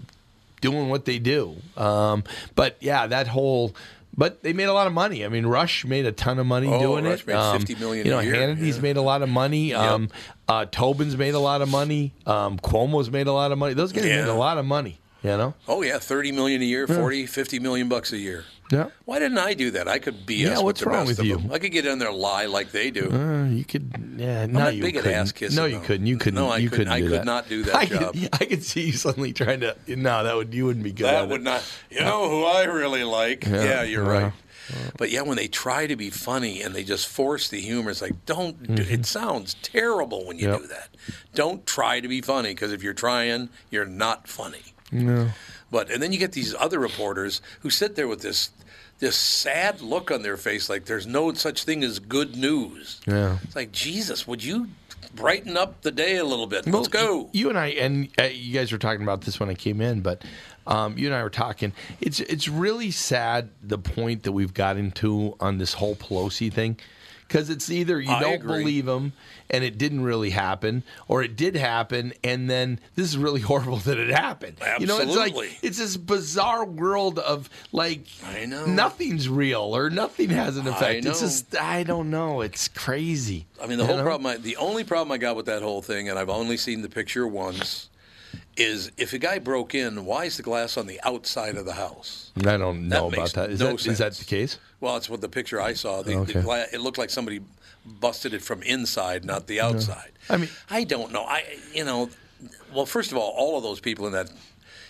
doing what they do. Um, but, yeah, that whole... But they made a lot of money. I mean, Rush made a ton of money oh, doing Rush it. Made um, fifty million dollars you know, a year. Hannity's yeah. made a lot of money. Um, yep. uh, Tobin's made a lot of money. Um, Cuomo's made a lot of money. Those guys yeah. made a lot of money, you know? Oh, yeah, thirty million dollars a year, forty, yeah. fifty million dollars bucks a year. Yeah. Why didn't I do that? I could B S yeah, what's with the wrong rest with you? Of them. I could get in there and lie like they do. Uh, you could... Yeah, I'm no, not you big couldn't. At ass kissing. No, you though. Couldn't. You couldn't. No, I you couldn't. couldn't I could that. not do that I job. Could, I could see you suddenly trying to... No, that would you wouldn't be good. That at would it. not. You know who I really like? Yeah, yeah you're uh, right. But yeah, when they try to be funny and they just force the humor, it's like, don't mm-hmm. do, it sounds terrible when you yep. do that. Don't try to be funny, because if you're trying, you're not funny. No. But and then you get these other reporters who sit there with this this sad look on their face, like there's no such thing as good news. Yeah. It's like, Jesus, would you brighten up the day a little bit? Well, let's go. You and I, and uh, you guys were talking about this when I came in, but um, you and I were talking. It's it's really sad, the point that we've got into on this whole Pelosi thing, because it's either you I don't agree. believe him and it didn't really happen, or it did happen and then this is really horrible that it happened. Absolutely. You know, it's like it's this bizarre world of like I know. nothing's real or nothing has an effect. I know. It's just I don't know. It's crazy. I mean, the whole you know? problem. I, the only problem I got with that whole thing, and I've only seen the picture once, is if a guy broke in, why is the glass on the outside of the house? I don't know that about that. Is, no that. is that the case? Well, that's what the picture I saw. The, okay. the gla- it looked like somebody busted it from inside, not the outside. No. I mean, I don't know. I, you know, well, first of all, all of those people in that.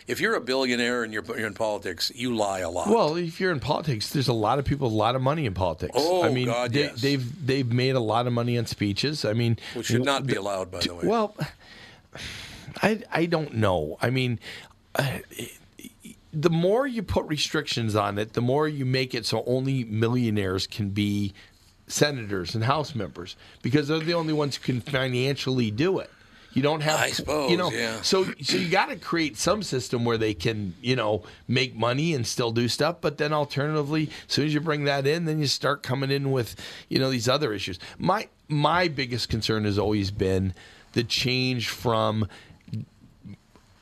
If you're a billionaire and you're, you're in politics, you lie a lot. Well, if you're in politics, there's a lot of people, a lot of money in politics. Oh, I mean, God, they, yes. They've they've made a lot of money on speeches. I mean, which should not be allowed, by the way. Well. I, I don't know. I mean, uh, the more you put restrictions on it, the more you make it so only millionaires can be senators and House members, because they're the only ones who can financially do it. You don't have, I suppose, you know, yeah. So, so you got to create some system where they can, you know, make money and still do stuff. But then, alternatively, as soon as you bring that in, then you start coming in with, you know, these other issues. My my biggest concern has always been the change from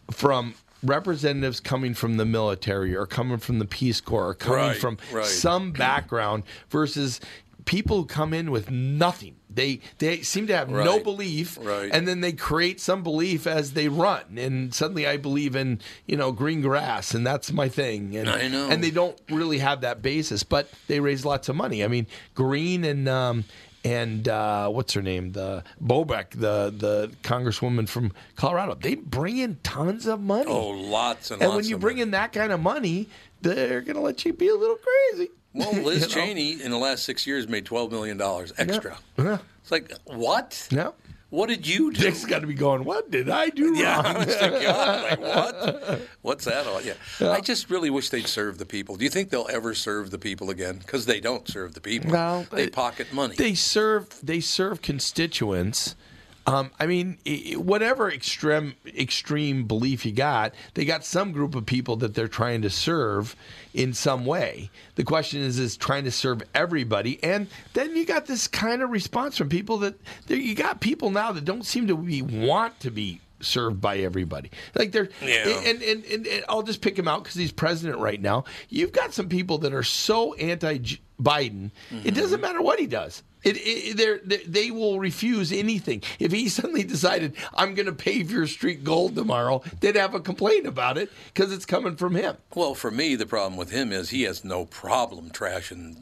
from representatives coming from the military or coming from the Peace Corps or coming right, from right. some background versus people who come in with nothing. They they seem to have right, no belief, right. and then they create some belief as they run. And suddenly I believe in, you know, green grass, and that's my thing. And, I know. And they don't really have that basis, but they raise lots of money. I mean, Green and... Um, And uh, what's her name? The Bobeck, the the congresswoman from Colorado. They bring in tons of money. Oh, lots and, and lots of money. And when you bring money. in that kind of money, they're going to let you be a little crazy. Well, Liz you know? Cheney in the last six years made twelve million dollars extra. Yeah. Yeah. It's like, what? Yeah. What did you do? Dick's got to be going, what did I do wrong? Yeah, I was like, God, like, what? What's that all? Yeah. yeah. I just really wish they'd serve the people. Do you think they'll ever serve the people again? Because they don't serve the people. Well, they pocket money. They serve They serve constituents. Um, I mean, whatever extreme extreme belief you got, they got some group of people that they're trying to serve in some way. The question is, is trying to serve everybody. And then you got this kind of response from people that you got people now that don't seem to be want to be served by everybody. Like they're yeah. and, and, and, and I'll just pick him out because he's president right now. You've got some people that are so anti-Biden, mm-hmm. it doesn't matter what he does. It, it, they will refuse anything. If he suddenly decided, I'm going to pave your street gold tomorrow, they'd have a complaint about it because it's coming from him. Well, for me, the problem with him is he has no problem trashing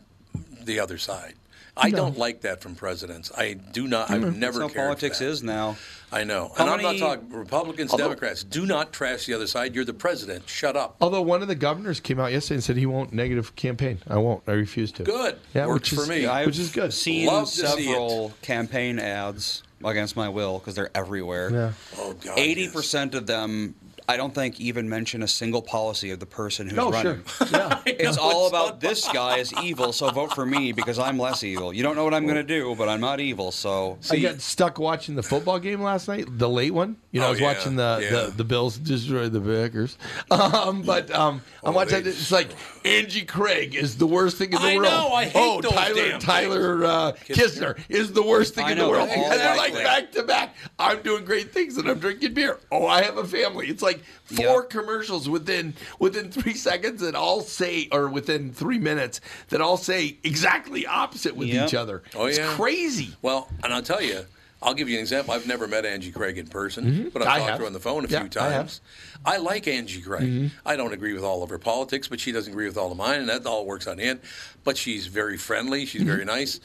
the other side. I no. don't like that from presidents. I do not. I've mm-hmm. never That's cared how politics for that. is now. I know. How and many... I'm not talking Republicans, although, Democrats. Do not trash the other side. You're the president. Shut up. Although one of the governors came out yesterday and said he won't negative campaign. I won't. I refuse to. Good. Yeah, Works which is, for me. I've which is good. seen Love several campaign ads against my will because they're everywhere. Yeah. Oh, God, eighty percent yes. of them. I don't think even mention a single policy of the person who's no, running. Sure. Yeah. It's all about this guy is evil, so vote for me because I'm less evil. You don't know what I'm going to do, but I'm not evil. So see, I got stuck watching the football game last night, the late one. You know, oh, I was yeah, watching the, yeah. the, the Bills destroy the Packers. Um, but um, I'm oh, watching it. It's like Angie Craig is the worst thing in the I world. I know. I hate oh, those Tyler, damn Tyler uh, Kistner is the worst thing I in know, the world. And they're right like there. back to back. I'm doing great things and I'm drinking beer. Oh, I have a family. It's like. Four yep. commercials within within three seconds that all say, or within three minutes that all say exactly opposite with yep. each other. Oh, it's yeah. crazy. Well, and I'll tell you, I'll give you an example. I've never met Angie Craig in person, mm-hmm. but I've I talked have. to her on the phone a yeah, few times. I, I like Angie Craig. Mm-hmm. I don't agree with all of her politics, but she doesn't agree with all of mine, and that all works on the end. But she's very friendly. She's mm-hmm. very nice.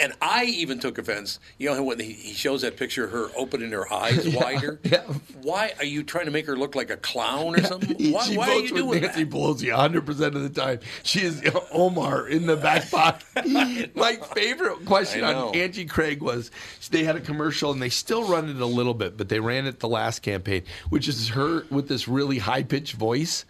And I even took offense. You know when he, he shows that picture of her opening her eyes yeah, wider? Yeah. Why are you trying to make her look like a clown or yeah. something? Why, she why votes are you with doing Nancy that? Pelosi one hundred percent of the time. She is Omar in the back pocket. My favorite question on Angie Craig was, they had a commercial, and they still run it a little bit, but they ran it the last campaign, which is her with this really high-pitched voice.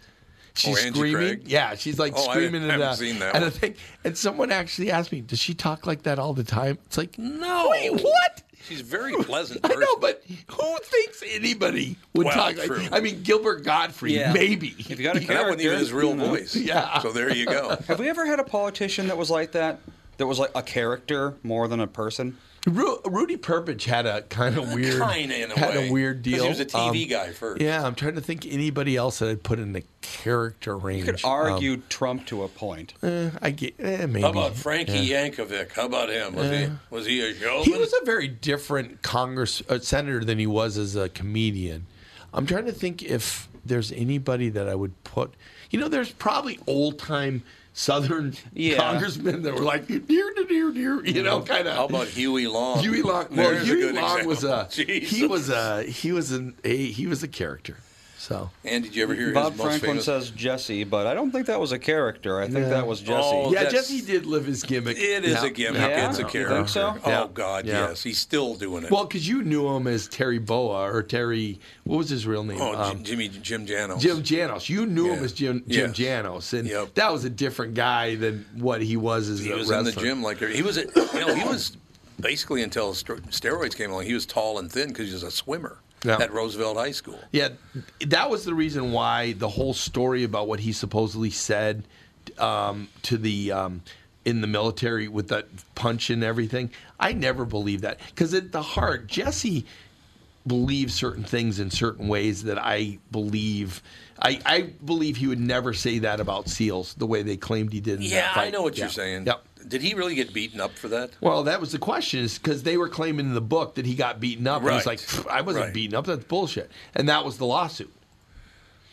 She's oh, Angie screaming. Craig? Yeah, she's like oh, screaming it out. I haven't seen that. And I think, and someone actually asked me, "Does she talk like that all the time?" It's like, no. Wait, what? She's a very pleasant person. I know, but who thinks anybody would well, talk like that? I mean, Gilbert Gottfried, yeah. maybe. If you got a character, that wasn't even his real you know. voice. Yeah. So there you go. Have we ever had a politician that was like that? That was like a character more than a person? Ru- Rudy Perpich had a kind of weird, kind of in a had way. a weird deal. He was a T V um, guy first. Yeah, I'm trying to think anybody else that I'd put in the character range. You could argue um, Trump to a point. Uh, I get eh, maybe. How about Frankie yeah. Yankovic? How about him? Was uh, he was he a showman? He was a very different Congress uh, senator than he was as a comedian. I'm trying to think if there's anybody that I would put. You know, there's probably old time Southern yeah. congressmen that were like, dear, dear, dear, you know, kind of. How about Huey Long? Huey Long. Well, There's Huey Long was a Jesus. he was a he was an a he was a character. So. And did you ever hear Bob his Franklin most famous? says Jesse, but I don't think that was a character. I think yeah. that was Jesse. Oh, yeah, Jesse did live his gimmick. It is no. a gimmick. Yeah. It's a character. You think so? Yeah. Oh God, yeah. yes, he's still doing it. Well, because you knew him as Terry Boa or Terry. What was his real name? Oh, um, Jimmy Jim Janos. Jim Janos. You knew yeah. him as Jim Jim yes. Janos, and yep. that was a different guy than what he was as he a was wrestler. He was in the gym like he was. A, you know, he was basically until steroids came along. He was tall and thin because he was a swimmer. No. At Roosevelt High School. Yeah, that was the reason why the whole story about what he supposedly said um, to the um, in the military with that punch and everything, I never believed that. Because at the heart, Jesse believes certain things in certain ways that I believe. I, I believe he would never say that about SEALs the way they claimed he did in yeah, that fight. I know what yeah. you're saying. Yep. Did he really get beaten up for that? Well, that was the question, is because they were claiming in the book that he got beaten up. Right. And he's like, I wasn't right. beaten up. That's bullshit. And that was the lawsuit.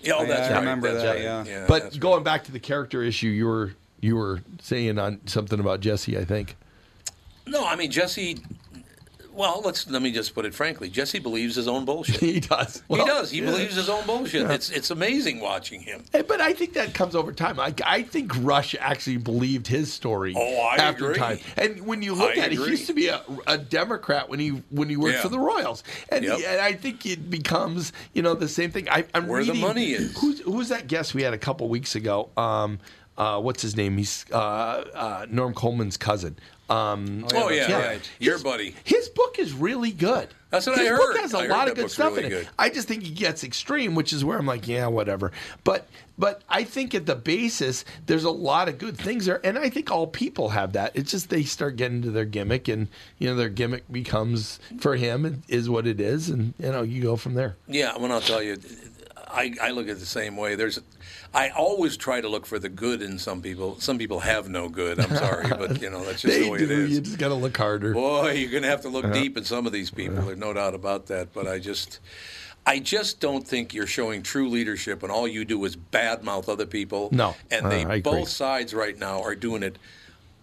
Yeah, oh, that's yeah, right. I remember that's that, right. yeah. yeah. But going right. back to the character issue, you were you were saying on something about Jesse, I think. No, I mean, Jesse... Well, let's let me just put it frankly. Jesse believes his own bullshit. He does. Well, he does. He yeah. believes his own bullshit. Yeah. It's it's amazing watching him. Hey, but I think that comes over time. I, I think Rush actually believed his story. Oh, I after agree. Time. And when you look I at agree. it, he used to be a, a Democrat when he when he worked yeah. for the Royals. And, yep. he, and I think it becomes you know the same thing. I, I'm where reading, the money is. Who's who's that guest we had a couple weeks ago? Um, uh, what's his name? He's uh, uh, Norm Coleman's cousin. Um, oh yeah, yeah. Right. His, your buddy. His book is really good. That's what his I heard. His book has a I lot of good stuff really in it. Good. I just think he gets extreme, which is where I'm like, yeah, whatever. But but I think at the basis, there's a lot of good things there, and I think all people have that. It's just they start getting to their gimmick, and you know their gimmick becomes for him it is what it is, and you know you go from there. Yeah, well, I'll tell you. I, I look at it the same way. There's, I always try to look for the good in some people. Some people have no good. I'm sorry, but you know that's just the way do. it is. You just got to look harder. Boy, you're going to have to look yeah. deep at some of these people. Yeah. There's no doubt about that. But I just, I just don't think you're showing true leadership when all you do is badmouth other people. No, and uh, they I both agree. sides right now are doing it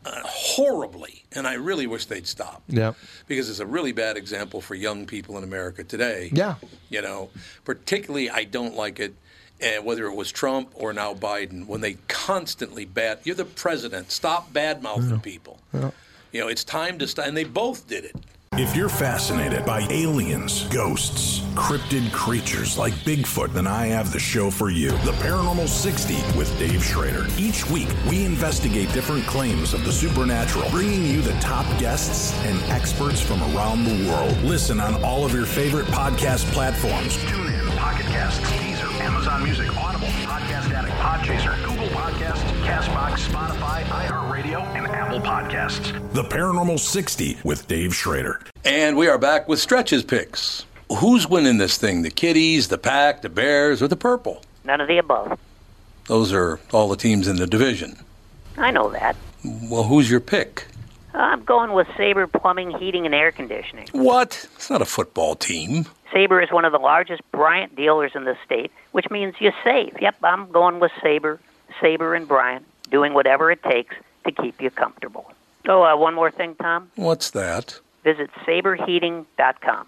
uh, horribly, and I really wish they'd stop. Yeah, because it's a really bad example for young people in America today. Yeah. You know, particularly I don't like it, and whether it was Trump or now Biden, when they constantly bad, you're the president, stop bad-mouthing yeah. people. Yeah. You know, it's time to stop, and they both did it. If you're fascinated by aliens, ghosts, cryptid creatures like Bigfoot, then I have the show for you. The Paranormal sixty with Dave Schrader. Each week, we investigate different claims of the supernatural, bringing you the top guests and experts from around the world. Listen on all of your favorite podcast platforms. TuneIn, Pocket Casts, Deezer, Amazon Music, Audible, Podcast Addict, Podchaser, Google Podcasts, CastBox, Spotify, iHeartRadio, and Apple Podcasts. The Paranormal sixty with Dave Schrader. And we are back with Stretch's picks. Who's winning this thing? The Kitties, the Pack, the Bears, or the Purple? None of the above. Those are all the teams in the division. I know that. Well, who's your pick? I'm going with Sabre Plumbing, Heating, and Air Conditioning. What? It's not a football team. Sabre is one of the largest Bryant dealers in the state, which means you save. Yep, I'm going with Sabre, Sabre and Bryant, doing whatever it takes to keep you comfortable. Oh, uh, one more thing, Tom. What's that? Visit saber heating dot com.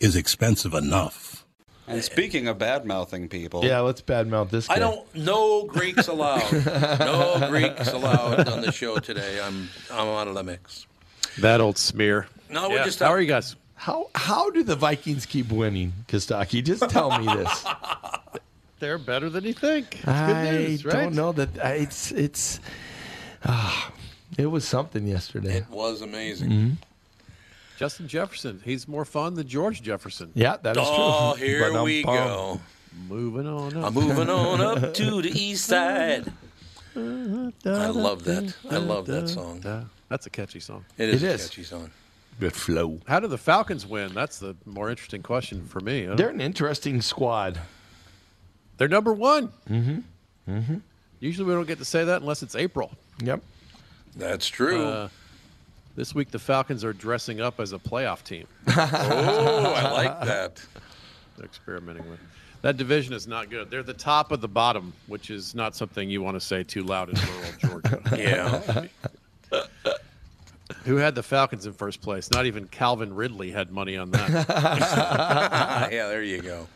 is expensive enough. And speaking of bad-mouthing people... Yeah, let's bad-mouth this guy. I don't... No Greeks allowed. No Greeks allowed on the show today. I'm I'm out of the mix. That old smear. No, yeah. We're just... How are you guys? How how do the Vikings keep winning, Kostaki? Just tell me this. They're better than you think. It's I good news, right? don't know that... I, it's... it's uh, it was something yesterday. It was amazing. Mm-hmm. Justin Jefferson, he's more fun than George Jefferson. Yeah, that is oh, true. Oh, here but we go. Moving on up. I'm moving on up to the east side. I love that. I love that song. That's a catchy song. It is it a is. catchy song. Good flow. How do the Falcons win? That's the more interesting question for me. They're an interesting squad. They're number one. Mm-hmm. Mm-hmm. Usually we don't get to say that unless it's April. Yep. That's true. Uh, This week, the Falcons are dressing up as a playoff team. Oh, I like that. They're experimenting with it. That division is not good. They're the top of the bottom, which is not something you want to say too loud in rural Georgia. Yeah. Who had the Falcons in first place? Not even Calvin Ridley had money on that. Yeah, there you go.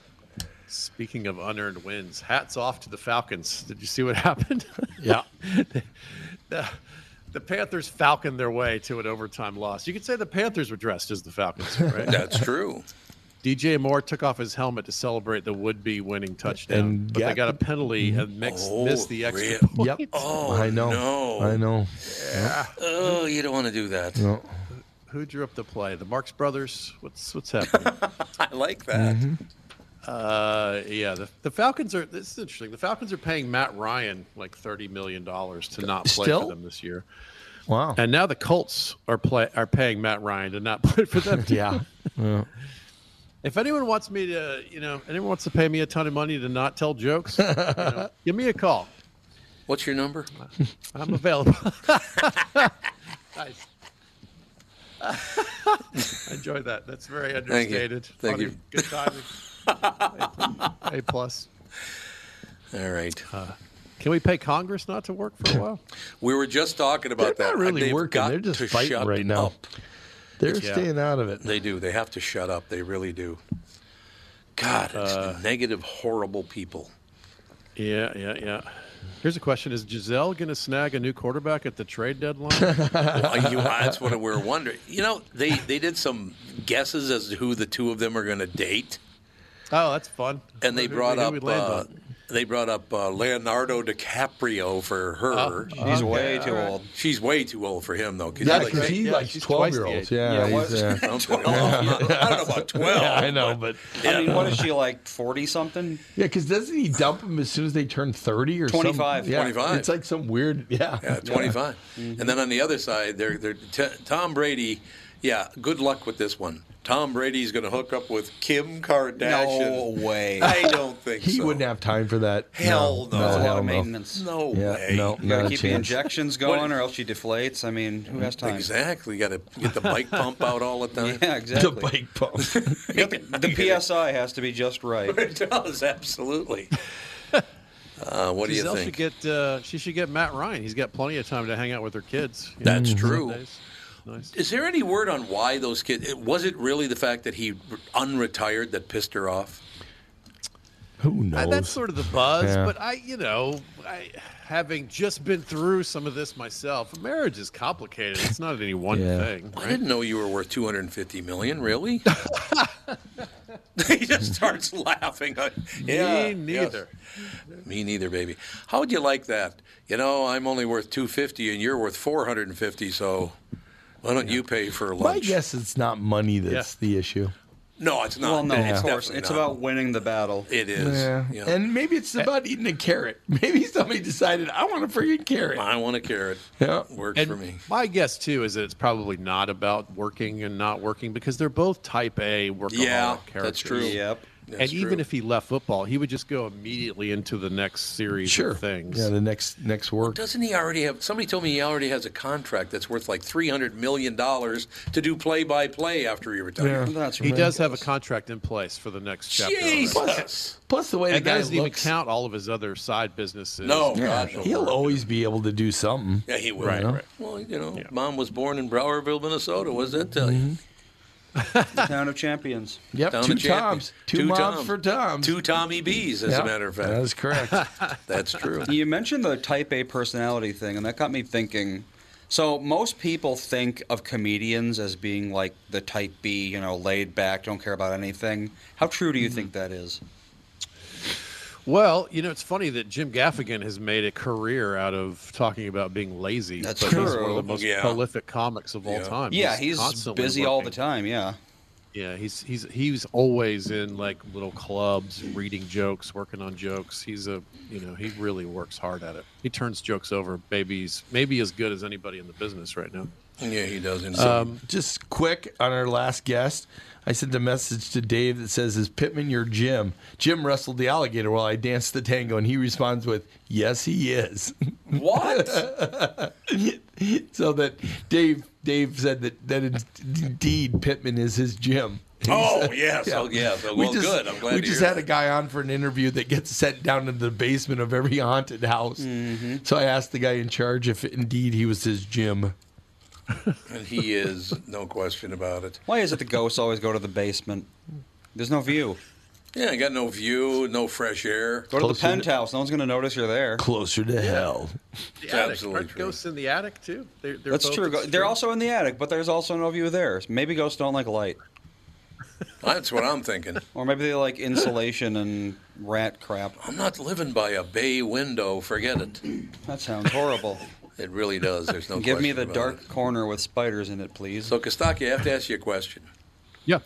Speaking of unearned wins, hats off to the Falcons. Did you see what happened? Yeah. The Panthers falconed their way to an overtime loss. You could say the Panthers were dressed as the Falcons, right? That's true. D J Moore took off his helmet to celebrate the would-be winning touchdown, and but got, they got a penalty and mixed, oh, missed the extra rip. point. Yep. Oh, I know. No. I know. Yeah. Oh, you don't want to do that. No. Who drew up the play? The Marx Brothers? What's what's happening? I like that. Mm-hmm. Uh, yeah, the, the Falcons are, this is interesting. The Falcons are paying Matt Ryan like thirty million dollars to not play Still? for them this year. Wow. And now the Colts are play are paying Matt Ryan to not play for them. Yeah. Yeah. If anyone wants me to, you know, anyone wants to pay me a ton of money to not tell jokes, you know, give me a call. What's your number? I'm available. Nice. I enjoy that. That's very understated. Thank you. Thank you. Good timing. A plus. All right. Uh, can we pay Congress not to work for a while? We were just talking about They're that. They're not really They've working. They're just fighting right now. Up. They're yeah. staying out of it. They do. They have to shut up. They really do. God, it's uh, negative, horrible people. Yeah, yeah, yeah. Here's a question. Is Giselle going to snag a new quarterback at the trade deadline? Well, you, that's what we're wondering. You know, they, they did some guesses as to who the two of them are going to date. Oh, that's fun. And they brought up uh, they brought up uh, Leonardo DiCaprio for her. Oh, he's okay, way too right. old. She's way too old for him, though. Yeah, because he yeah, likes twelve-year-olds. Yeah, yeah, he's, uh, twelve. Yeah. I don't know about twelve. Yeah, I know, but... Yeah. I mean, what is she, like forty-something? Yeah, because doesn't he dump them as soon as they turn thirty or something? twenty-five. Yeah, twenty-five. It's like some weird... Yeah, yeah twenty-five. Yeah. Mm-hmm. And then on the other side, they're, they're t- Tom Brady... Yeah, good luck with this one. Tom Brady's going to hook up with Kim Kardashian. No way. I don't think he so. He wouldn't have time for that. Hell no. no. That's a lot of maintenance. No, no way. Yeah, no, you got to keep the injections going what? or else she deflates. I mean, who has time? Exactly. You got to get the bike pump out all the time. Yeah, exactly. The bike pump. the, the P S I has to be just right. It does, absolutely. Uh, what Giselle do you think? Should get, uh, she should get Matt Ryan. He's got plenty of time to hang out with her kids. That's know, true. Nice. Is there any word on why those kids... Was it really the fact that he unretired that pissed her off? Who knows? I, that's sort of the buzz, yeah. But I, you know, I, having just been through some of this myself, marriage is complicated. It's not any one yeah. thing. Right? I didn't know you were worth two hundred fifty million dollars, really? He just starts laughing. Yeah, me neither. Yes. Me neither, baby. How would you like that? You know, I'm only worth two hundred fifty dollars and you're worth four hundred fifty dollars, so... Why don't you pay for lunch? My guess it's not money that's yeah. the issue. No, it's not. Well, no, yeah. of course. It's, it's about winning the battle. It is. Yeah. Yeah. And maybe it's about eating a carrot. Maybe somebody decided, I want a freaking carrot. I want a carrot. Yeah. Works and for me. My guess, too, is that it's probably not about working and not working because they're both type A workaholic yeah, characters. That's true. Yep. That's and true. Even if he left football, he would just go immediately into the next series sure. of things. Yeah, the next next work. Well, doesn't he already have? Somebody told me he already has a contract that's worth like three hundred million dollars to do play by play after he retires. Yeah, that's he does have a contract in place for the next chapter. Jesus. Plus, plus the way that guy doesn't even count all of his other side businesses. No, yeah. God, he'll, he'll always be able to do something. Yeah, he will. Right. You know? Right. Well, you know, yeah. Mom was born in Browerville, Minnesota. What does that tell mm-hmm. you? The town of champions. Yep, town two of Toms. Two, two moms Tom. for Toms. Two Tommy B's, as yep. a matter of fact. That is correct. That's true. You mentioned the type A personality thing, and that got me thinking. So most people think of comedians as being like the type B, you know, laid back, don't care about anything. How true do you mm-hmm. think that is? Well, you know, it's funny that Jim Gaffigan has made a career out of talking about being lazy. That's true. He's one of the most yeah. prolific comics of yeah. all time. Yeah, he's, he's busy working. all the time, yeah. Yeah, he's he's he's always in like little clubs, reading jokes, working on jokes. He's a, you know, he really works hard at it. He turns jokes over, babies, maybe as good as anybody in the business right now. Yeah, he does. Um, just quick on our last guest, I sent a message to Dave that says, "Is Pittman your Jim? Jim wrestled the alligator while I danced the tango," and he responds with, "Yes, he is." What? So that Dave Dave said that that indeed Pittman is his Jim. Oh, said, yes. Yeah. Oh, yeah. So, well, we just, good. I'm glad we to just hear had that. a guy on for an interview that gets sent down into the basement of every haunted house. Mm-hmm. So I asked the guy in charge if indeed he was his Jim. And he is, no question about it. Why is it the ghosts always go to the basement? There's no view. Yeah, you got no view, no fresh air. Go to Closer the penthouse. To, no one's going to notice you're there. Closer to hell. The attic. Aren't ghosts in the attic, too? They're, they're That's both, true. They're true. also in the attic, but there's also no view there. Maybe ghosts don't like light. That's what I'm thinking. Or maybe they like insulation and rat crap. I'm not living by a bay window. Forget it. That sounds horrible. It really does. There's no Give question me the dark it. corner with spiders in it, please. So, Kostaki, I have to ask you a question. Yeah.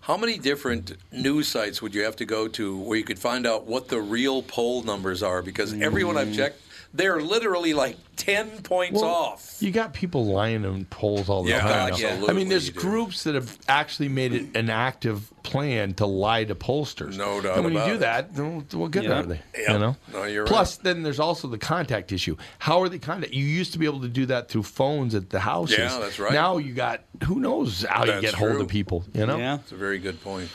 How many different news sites would you have to go to where you could find out what the real poll numbers are? Because mm. everyone I've checked, they're literally like ten points well, off. You got people lying in polls all the yeah, time. God, yeah. I mean, there's groups that have actually made it an active plan to lie to pollsters. No doubt. And when about you do that, then what good yeah. are they? Yep. You know. No, you're Plus, right. then there's also the contact issue. How are they contact? You used to be able to do that through phones at the houses. Yeah, that's right. Now you got who knows how that's you get true. hold of people. You know. Yeah, it's a very good point.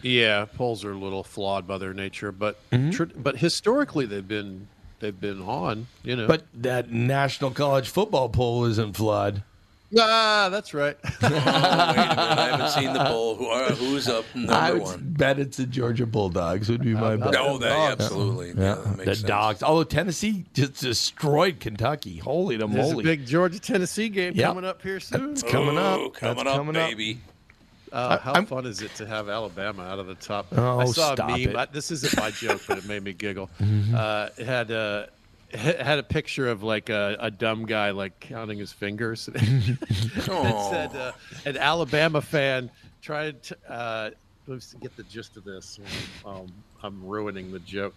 Yeah, polls are a little flawed by their nature, but mm-hmm. tr- but historically they've been. They've been on, you know. But that national college football poll isn't flawed. Ah, that's right. Oh, wait a minute. I haven't seen the poll. Who, uh, who's up number I would one? Bet it's the Georgia Bulldogs would be my bet. No, they absolutely. Yeah. Yeah, that the Dogs. Although Tennessee just destroyed Kentucky. Holy to moly. There's a big Georgia-Tennessee game yep. coming up here soon. It's coming up. Ooh, coming that's up, coming baby. Up. Uh, how I'm, fun is it to have Alabama out of the top? Oh, I saw stop a meme. I, this isn't my joke, but it made me giggle. Mm-hmm. Uh, it had a it had a picture of like a, a dumb guy like counting his fingers. It said uh, an Alabama fan tried to uh, let's get the gist of this. Um, I'm ruining the joke.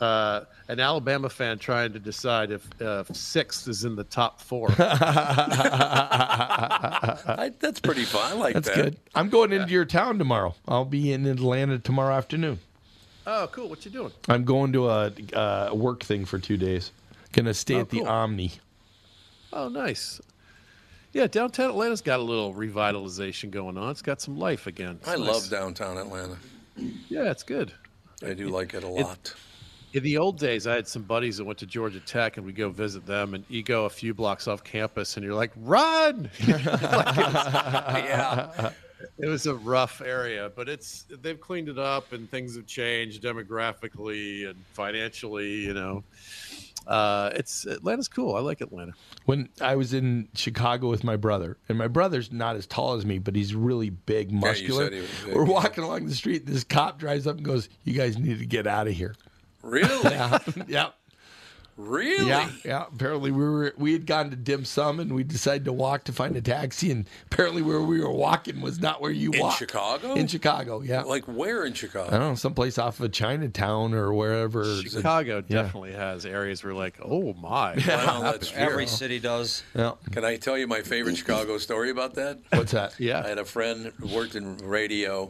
Uh, an Alabama fan trying to decide if uh, sixth is in the top four. I, that's pretty fun. I like that's that. That's good. I'm going yeah. into your town tomorrow. I'll be in Atlanta tomorrow afternoon. Oh, cool. What you doing? I'm going to a, a work thing for two days. Going to stay oh, at cool. the Omni. Oh, nice. Yeah, downtown Atlanta's got a little revitalization going on. It's got some life again. It's I nice. love downtown Atlanta. Yeah, it's good. I do it, like it a lot. It, In the old days, I had some buddies that went to Georgia Tech, and we go visit them, and you go a few blocks off campus, and you're like, run! Like it was, yeah. It was a rough area, but it's they've cleaned it up, and things have changed demographically and financially, you know. Uh, it's Atlanta's cool. I like Atlanta. When I was in Chicago with my brother, and my brother's not as tall as me, but he's really big, muscular. Yeah, you said he was big. We're walking along the street, and this cop drives up and goes, "You guys need to get out of here." Really? Yeah. Yep. Really? Yeah, yeah. Apparently we were we had gone to dim sum and we decided to walk to find a taxi, and apparently where we were walking was not where you walk. In Chicago? In Chicago, yeah. Like where in Chicago? I don't know, someplace off of Chinatown or wherever. Chicago it's, definitely yeah. has areas where like, oh my. Yeah, well, that's true. Every city does. Yeah. Can I tell you my favorite Chicago story about that? What's that? Yeah. I had a friend who worked in radio,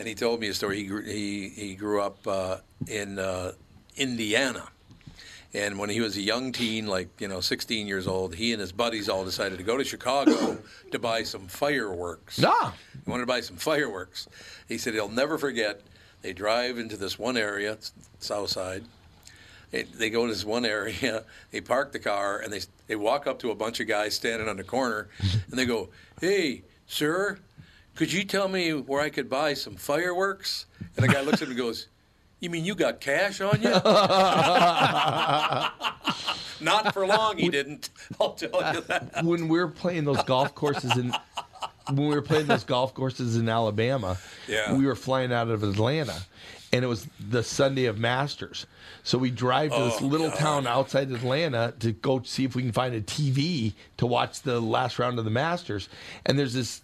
and he told me a story. He he he grew up uh, in uh, Indiana. And when he was a young teen, like, you know, sixteen years old, he and his buddies all decided to go to Chicago to buy some fireworks. Ah. He wanted to buy some fireworks. He said he'll never forget. They drive into this one area, South Side. They, they go to this one area. They park the car, and they they walk up to a bunch of guys standing on the corner. And they go, hey, sir, could you tell me where I could buy some fireworks? And the guy looks at him and goes, you mean you got cash on you? Not for long, he didn't. I'll tell you that. When we were playing those golf courses in, when we were playing those golf courses in Alabama, yeah. we were flying out of Atlanta, and it was the Sunday of Masters. So we drive to oh, this little God. town outside Atlanta to go see if we can find a T V to watch the last round of the Masters, and there's this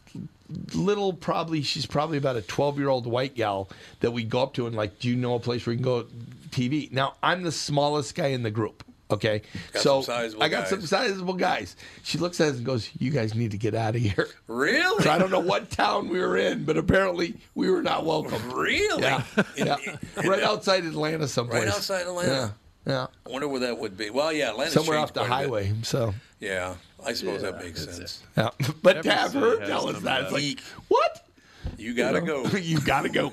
little, probably, she's probably about a twelve-year-old white gal that we go up to and like, do you know a place where we can go T V? Now, I'm the smallest guy in the group, okay? Got so I got guys. some sizable guys. She looks at us and goes, you guys need to get out of here. Really? So I don't know what town we were in, but apparently we were not welcome. Really? Yeah. In, yeah. In, right in, outside Atlanta someplace. Right outside Atlanta. Yeah. yeah. I wonder where that would be. Well, yeah, Atlanta's somewhere off the highway, so. Yeah. I suppose yeah, that makes sense. Yeah. But Every to have her tell us that, it's like, what? You got to you know? go. you got to go.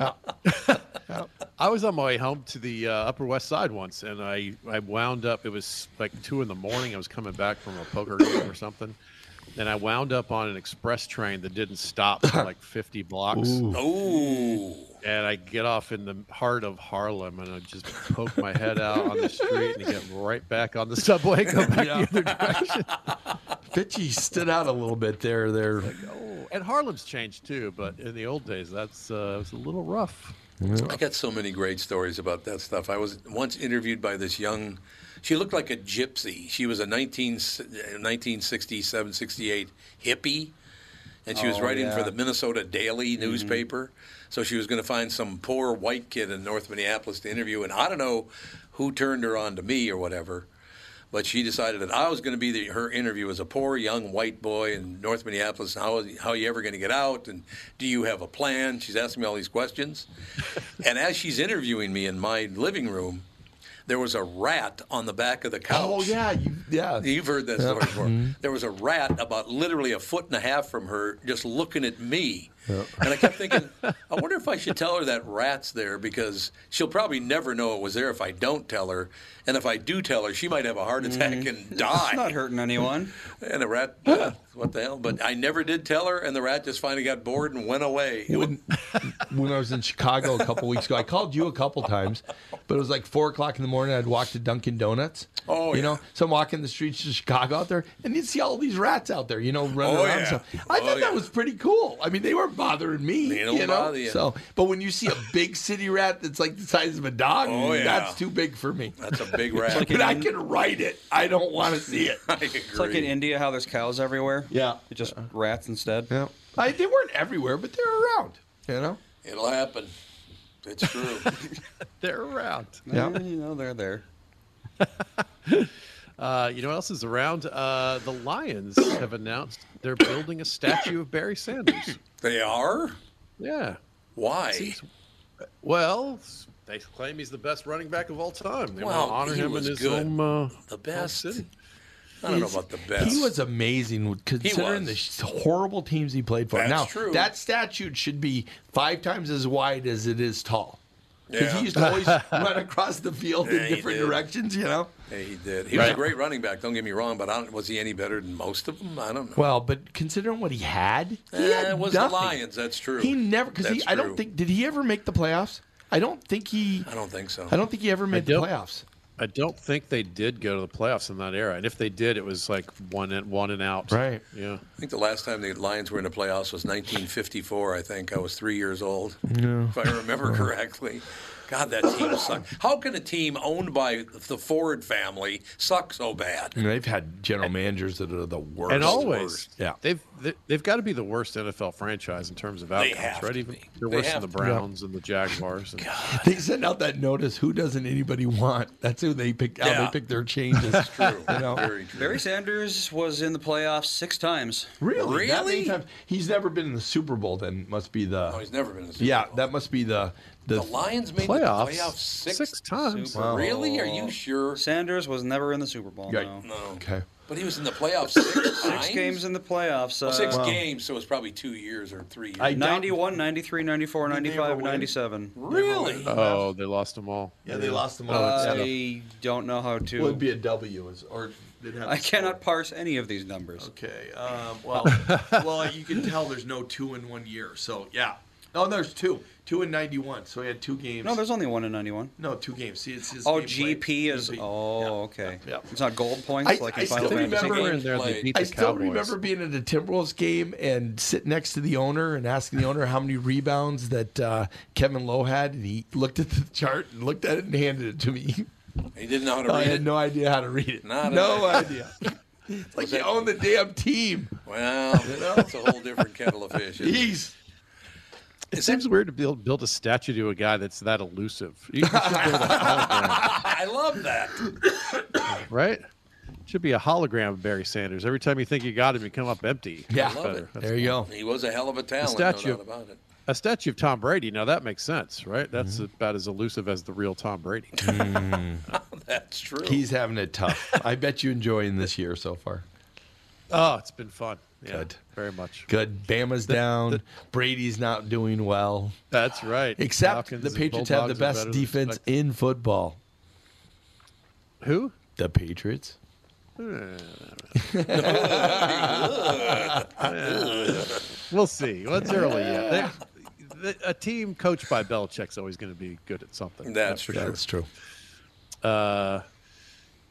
yeah. I was on my way home to the uh, Upper West Side once, and I, I wound up, it was like two in the morning. I was coming back from a poker game or something, and I wound up on an express train that didn't stop for like fifty blocks. Ooh. Ooh. And I get off in the heart of Harlem, and I just poke my head out on the street and get right back on the subway and go back yeah. the other direction. Bet you stood out a little bit there. there. Like, oh. And Harlem's changed, too, but in the old days, that's uh, it was a little rough. Yeah. I got so many great stories about that stuff. I was once interviewed by this young, she looked like a gypsy. She was a nineteen sixty-seven, sixty-eight hippie, and she oh, was writing yeah. for the Minnesota Daily mm-hmm. newspaper. So she was going to find some poor white kid in North Minneapolis to interview, and I don't know who turned her on to me or whatever, but she decided that I was going to be the, her interview as a poor young white boy in North Minneapolis, and how, how are you ever going to get out, and do you have a plan? She's asking me all these questions. And as she's interviewing me in my living room, there was a rat on the back of the couch. Oh, yeah. You, yeah. You've heard that story yeah. before. Mm-hmm. There was a rat about literally a foot and a half from her just looking at me. Yeah. And I kept thinking, I wonder if I should tell her that rat's there, because she'll probably never know it was there if I don't tell her. And if I do tell her, she might have a heart attack mm-hmm. and die. It's not hurting anyone. And the rat, uh, what the hell? But I never did tell her, and the rat just finally got bored and went away. When, when I was in Chicago a couple weeks ago, I called you a couple times, but it was like four o'clock in the morning. I'd walk to Dunkin' Donuts. Oh, You yeah. know, so I'm walking the streets of Chicago out there, and you'd see all these rats out there, you know, running oh, around. Yeah. So I oh, thought yeah. that was pretty cool. I mean, they were bothering me, they don't you know. Bother you. So, but when you see a big city rat that's like the size of a dog, oh, yeah. that's too big for me. That's a big rat. Like but I can write it. I don't want to see it. I agree. It's like in India, how there's cows everywhere. Yeah, it's just uh-huh. rats instead. Yeah, I, they weren't everywhere, but they're around. You know, it'll happen. It's true. They're around. Yeah, I mean, you know they're there. Uh, you know what else is around? Uh, the Lions have announced they're building a statue of Barry Sanders. They are? Yeah. Why? Seems, well, they claim he's the best running back of all time. They well, want to honor him in his good. home uh, The best. City. I don't he's, know about the best. He was amazing considering was. the horrible teams he played for. That's now, true. That statue should be five times as wide as it is tall. Because yeah. he used to always run across the field yeah, in different directions, you know? Yeah, he did. He right. was a great running back, don't get me wrong, but I don't, was he any better than most of them? I don't know. Well, but considering what he had, he eh, had it was nothing. The Lions, that's true. He never, because I don't think, did he ever make the playoffs? I don't think he. I don't think so. I don't think he ever made the playoffs. I don't think they did go to the playoffs in that era. And if they did, it was like one and, one and out. Right. Yeah. I think the last time the Lions were in the playoffs was nineteen fifty-four, I think. I was three years old, yeah. if I remember correctly. God, that team sucks. How can a team owned by the Ford family suck so bad? And they've had general managers that are the worst. And always, worst. yeah, they've they've got to be the worst N F L franchise in terms of outcomes, they have right? To Even, be. They're they worse than the Browns and the Jaguars. And they send out that notice. Who doesn't anybody want? That's who they pick. How yeah. they pick their changes. True. You know? Very true. Barry Sanders was in the playoffs six times. Really? Really? That many times? He's never been in the Super Bowl. Then must be the. No, he's never been in the Super yeah, Bowl. Yeah, that must be the. The, the Lions made playoffs, the playoffs six, six times. Wow. Really? Are you sure? Sanders was never in the Super Bowl. Right. No. no. Okay. But he was in the playoffs six times? Six games in the playoffs. Uh, well, six wow. games, so it was probably two years or three years. I ninety-one, ninety-three, ninety-four, ninety-five, ninety-seven Really? Oh, they lost them all. Yeah, they lost them all. Uh, I don't know how to. It would be a W. Or I cannot parse any of these numbers. Okay. Um, well, well, you can tell there's no two in one year, so yeah. Oh, there's two. Two in ninety-one. So he had two games. No, there's only one in ninety-one. No, two games. See, it's his oh, G P played. Is. G P. Oh, yeah, okay. Yeah, yeah. It's not gold points I, like I in Final Fantasy. Remember, I still remember being at a Timberwolves game and sitting next to the owner and asking the owner how many rebounds that uh, Kevin Lowe had. And he looked at the chart and looked at it and handed it to me. He didn't know how to read it? I had no idea how to read it. Not no idea. idea. It's like you own the damn team. Well, that's a whole different kettle of fish. Jeez. It Is seems that, weird to build build a statue to a guy that's that elusive. You should build a hologram. I love that. Right? Should be a hologram of Barry Sanders. Every time you think you got him, you come up empty. Yeah, I love it. There cool. you go. He was a hell of a talent. A statue, no doubt about it. A statue of Tom Brady. Now that makes sense, right? That's mm-hmm. about as elusive as the real Tom Brady. Mm. That's true. He's having it tough. I bet you enjoying this year so far. Oh, it's been fun. Yeah, Good. Very much. Good. Bama's the, down. The, Brady's not doing well. That's right. Except Falcons the Patriots have the best defense in football. Who? The Patriots. We'll see. Well, it's early yet. They, they, a team coached by Belichick's always going to be good at something. That's true. Sure. That's true. Uh,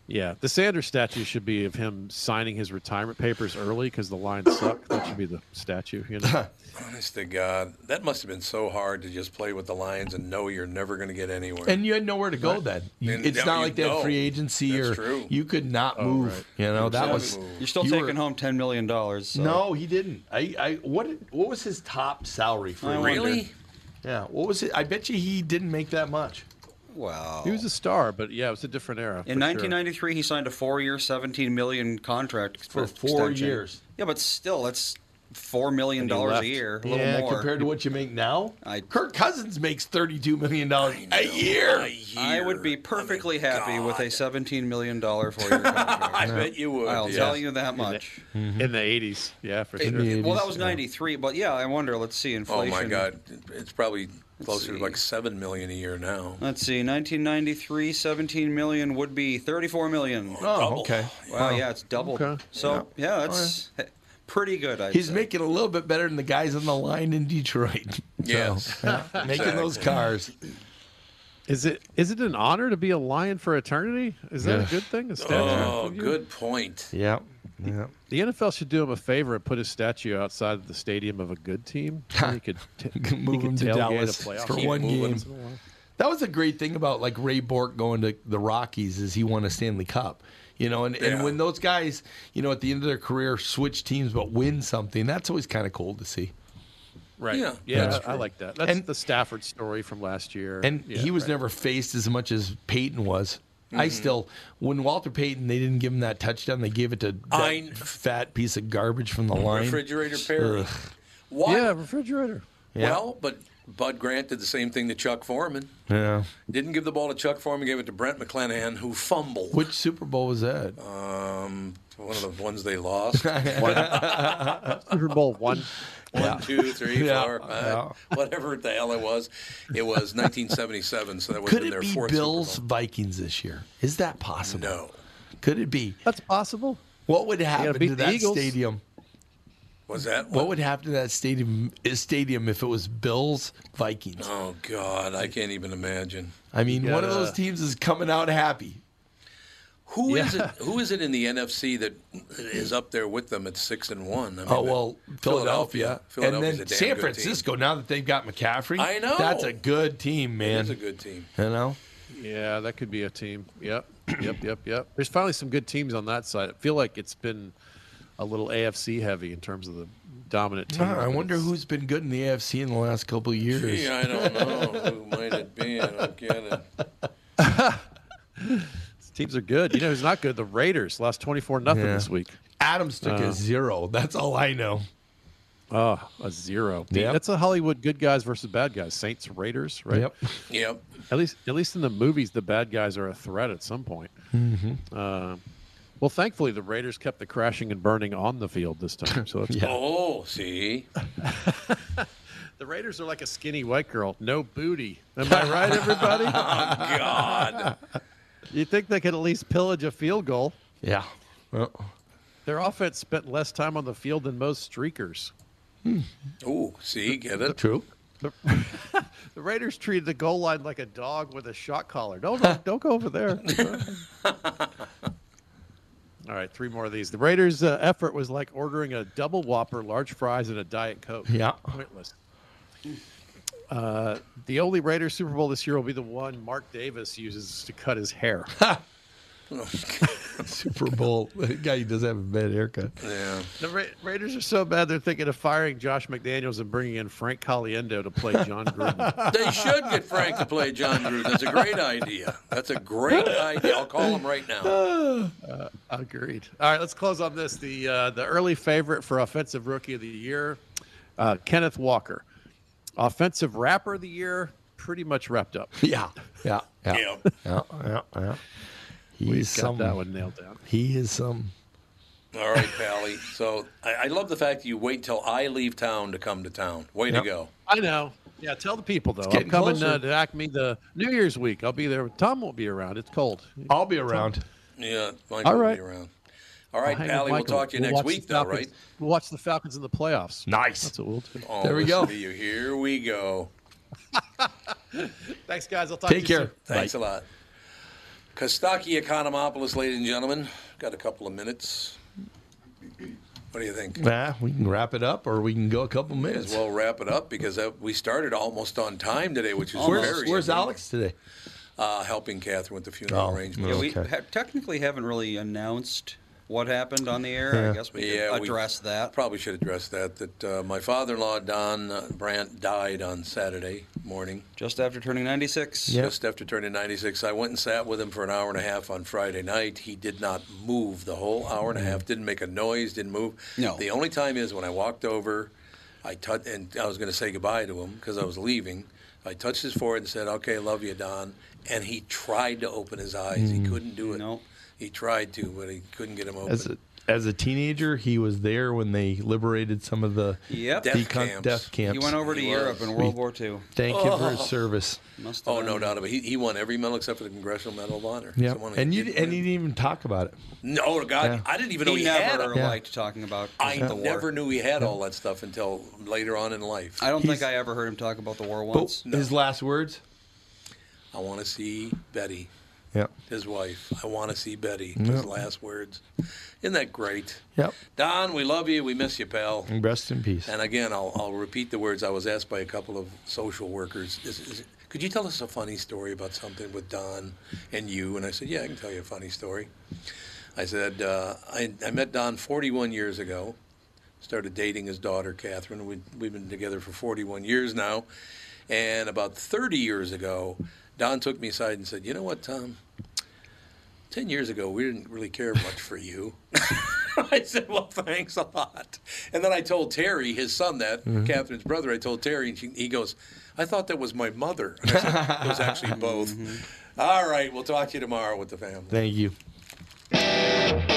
Yeah, the Sanders statue should be of him signing his retirement papers early because the Lions suck. That should be the statue, you know. Honest to God, that must have been so hard to just play with the Lions and know you're never going to get anywhere. And you had nowhere to go right. then. You, it's that, not like that free agency That's or true. You could not oh, move. Right. You know that was move. You're still you taking were, home ten million dollars. So. No, he didn't. I, I what what was his top salary for? I really? Yeah. What was it? I bet you he didn't make that much. Wow. He was a star, but yeah, it was a different era. In nineteen ninety-three, sure. he signed a four-year, seventeen million dollars contract for four extension. years. Yeah, but still, that's four million dollars a year, a yeah, little more. Yeah, compared to what you make now? I, Kirk Cousins makes thirty-two million dollars a year. a year. I would be perfectly I mean, happy God. with a seventeen million dollars four-year contract. I bet you would. I'll yeah. tell you that much. In the, in the eighties, yeah, for sure. eighties, well, that was ninety-three, yeah. but yeah, I wonder, let's see, inflation. Oh, my God. It's probably... Closer to like seven million dollars a year now. Let's see. nineteen ninety-three, seventeen million dollars would be thirty-four million dollars. Oh, oh okay. Wow, wow, yeah, it's doubled. Okay. So, yeah, yeah it's right. pretty good, I'd He's say. making a little bit better than the guys on the line in Detroit. Yes. So, yeah, making exactly. those cars. Is it is it an honor to be a Lion for eternity? Is that yeah. a good thing? A oh, good point. Yeah. Yeah. The N F L should do him a favor and put his statue outside of the stadium of a good team. So he could t- move he could him to Dallas for one game. That was a great thing about like Ray Bork going to the Rockies is he won a Stanley Cup. You know, and, yeah. and when those guys, you know, at the end of their career switch teams but win something, that's always kind of cool to see. Right. Yeah, yeah I like that. That's and, the Stafford story from last year. And yeah, he was right. never faced as much as Peyton was. I still, when Walter Payton, they didn't give him that touchdown. They gave it to that I, fat piece of garbage from the line. Refrigerator Perry. Yeah, refrigerator. Yeah. Well, but Bud Grant did the same thing to Chuck Foreman. Yeah. Didn't give the ball to Chuck Foreman, gave it to Brent McClanahan, who fumbled. Which Super Bowl was that? Um, one of the ones they lost. Super Bowl one. One, yeah. two, three, yeah. four, five, yeah. whatever the hell it was. It was nineteen seventy-seven, so that would have been their fourth Super Bowl. Could it be Bills Vikings this year? Is that possible? No. Could it be? That's possible. What would happen to that Eagles. stadium? Was that what? what would happen to that stadium? Stadium if it was Bills Vikings? Oh God, I can't even imagine. I mean, yeah. one of those teams is coming out happy. Who yeah. is it? Who is it in the N F C that is up there with them at six and one? I mean, oh well, Philadelphia, Philadelphia and then San Francisco. Now that they've got McCaffrey, I know that's a good team, man. It's a good team, you know. Yeah, that could be a team. Yep, yep, yep, yep. There's finally some good teams on that side. I feel like it's been a little A F C heavy in terms of the dominant team. Nah, I wonder it's... who's been good in the A F C in the last couple of years. Gee, I don't know who might it be. I don't get it. Teams are good. You know who's not good? The Raiders lost twenty-four nothing yeah. this week. Adams took uh, a zero. That's all I know. Oh, a zero. Yep. That's a Hollywood good guys versus bad guys. Saints, Raiders, right? Yep. Yep. At least, at least in the movies, the bad guys are a threat at some point. Mm-hmm. Uh, well, thankfully, the Raiders kept the crashing and burning on the field this time. So that's yeah. Oh, see? The Raiders are like a skinny white girl. No booty. Am I right, everybody? Oh, God. You think they could at least pillage a field goal? Yeah. Well, their offense spent less time on the field than most streakers. Hmm. Oh, see, get it? True. The, the Raiders treated the goal line like a dog with a shot collar. No, no, don't go over there. All right, three more of these. The Raiders' uh, effort was like ordering a double Whopper, large fries, and a Diet Coke. Yeah. Pointless. Uh, the only Raiders Super Bowl this year will be the one Mark Davis uses to cut his hair. Super Bowl. The guy who does have a bad haircut. Yeah. The Ra- Raiders are so bad they're thinking of firing Josh McDaniels and bringing in Frank Caliendo to play John Gruden. They should get Frank to play John Gruden. That's a great idea. That's a great idea. I'll call him right now. Uh, agreed. All right, let's close on this. The, uh, the early favorite for Offensive Rookie of the Year, uh, Kenneth Walker. Offensive Rapper of the Year, pretty much wrapped up. Yeah, yeah, yeah, yeah, yeah, yeah, yeah. He's got that one nailed down. He is some. All right, Pally. So I, I love the fact that you wait till I leave town to come to town. Way yep. to go. I know. Yeah, tell the people, though. I'm coming uh, to Acme the New Year's week. I'll be there. Tom won't be around. It's cold. I'll be around. Tom. Yeah, Mike will right. be around. All right, Pally, we'll talk to you we'll next week, though, right? We'll watch the Falcons in the playoffs. Nice. That's what we'll do. Oh, there we go. You. Here we go. Thanks, guys. I'll talk Take to you care. Soon. Thanks Bye. A lot. Kostaki Economopoulos, ladies and gentlemen. Got a couple of minutes. What do you think? Nah, we can wrap it up, or we can go a couple minutes. As well wrap it up, because we started almost on time today, which is almost. Very Where's amazing. Alex today? Uh, helping Catherine with the funeral oh, arrangements. Okay. Yeah, we ha- technically haven't really announced... what happened on the air? Yeah. I guess we could yeah, address we that. Probably should address that. That uh, my father-in-law, Don uh, Brandt, died on Saturday morning. Just after turning ninety-six? Yep. Just after turning ninety-six. I went and sat with him for an hour and a half on Friday night. He did not move the whole hour and a half. Didn't make a noise, didn't move. No. The only time is when I walked over, I t- and I was going to say goodbye to him because I was leaving. I touched his forehead and said, okay, love you, Don. And he tried to open his eyes. Mm. He couldn't do it. No. He tried to, but he couldn't get him open. As a, as a teenager, he was there when they liberated some of the yep. death, decon- camps. death camps. He went over to he Europe was. in World we War Two. Thank oh. him for his service. Must have oh, been. No doubt about it. He, he won every medal except for the Congressional Medal of Honor. Yep. So and, you, and he didn't even talk about it. No, God, yeah. I didn't even know he, he had it. He never liked yeah. talking about I the war. I never knew he had yeah. all that stuff until later on in life. I don't He's, think I ever heard him talk about the war once. No. His last words? I want to see Betty. Yep. His wife. I want to see Betty. Yep. His last words. Isn't that great? Yep. Don, we love you. We miss you, pal. And rest in peace. And again, I'll, I'll repeat the words I was asked by a couple of social workers. Is, is, could you tell us a funny story about something with Don and you? And I said, yeah, I can tell you a funny story. I said, uh, I, I met Don forty-one years ago. Started dating his daughter, Catherine. We, we've been together for forty-one years now. And about thirty years ago, Don took me aside and said, you know what, Tom? Ten years ago, we didn't really care much for you. I said, well, thanks a lot. And then I told Terry, his son, that, mm-hmm. Catherine's brother, I told Terry, and she, he goes, I thought that was my mother. And I said, it was actually both. Mm-hmm. All right, we'll talk to you tomorrow with the family. Thank you.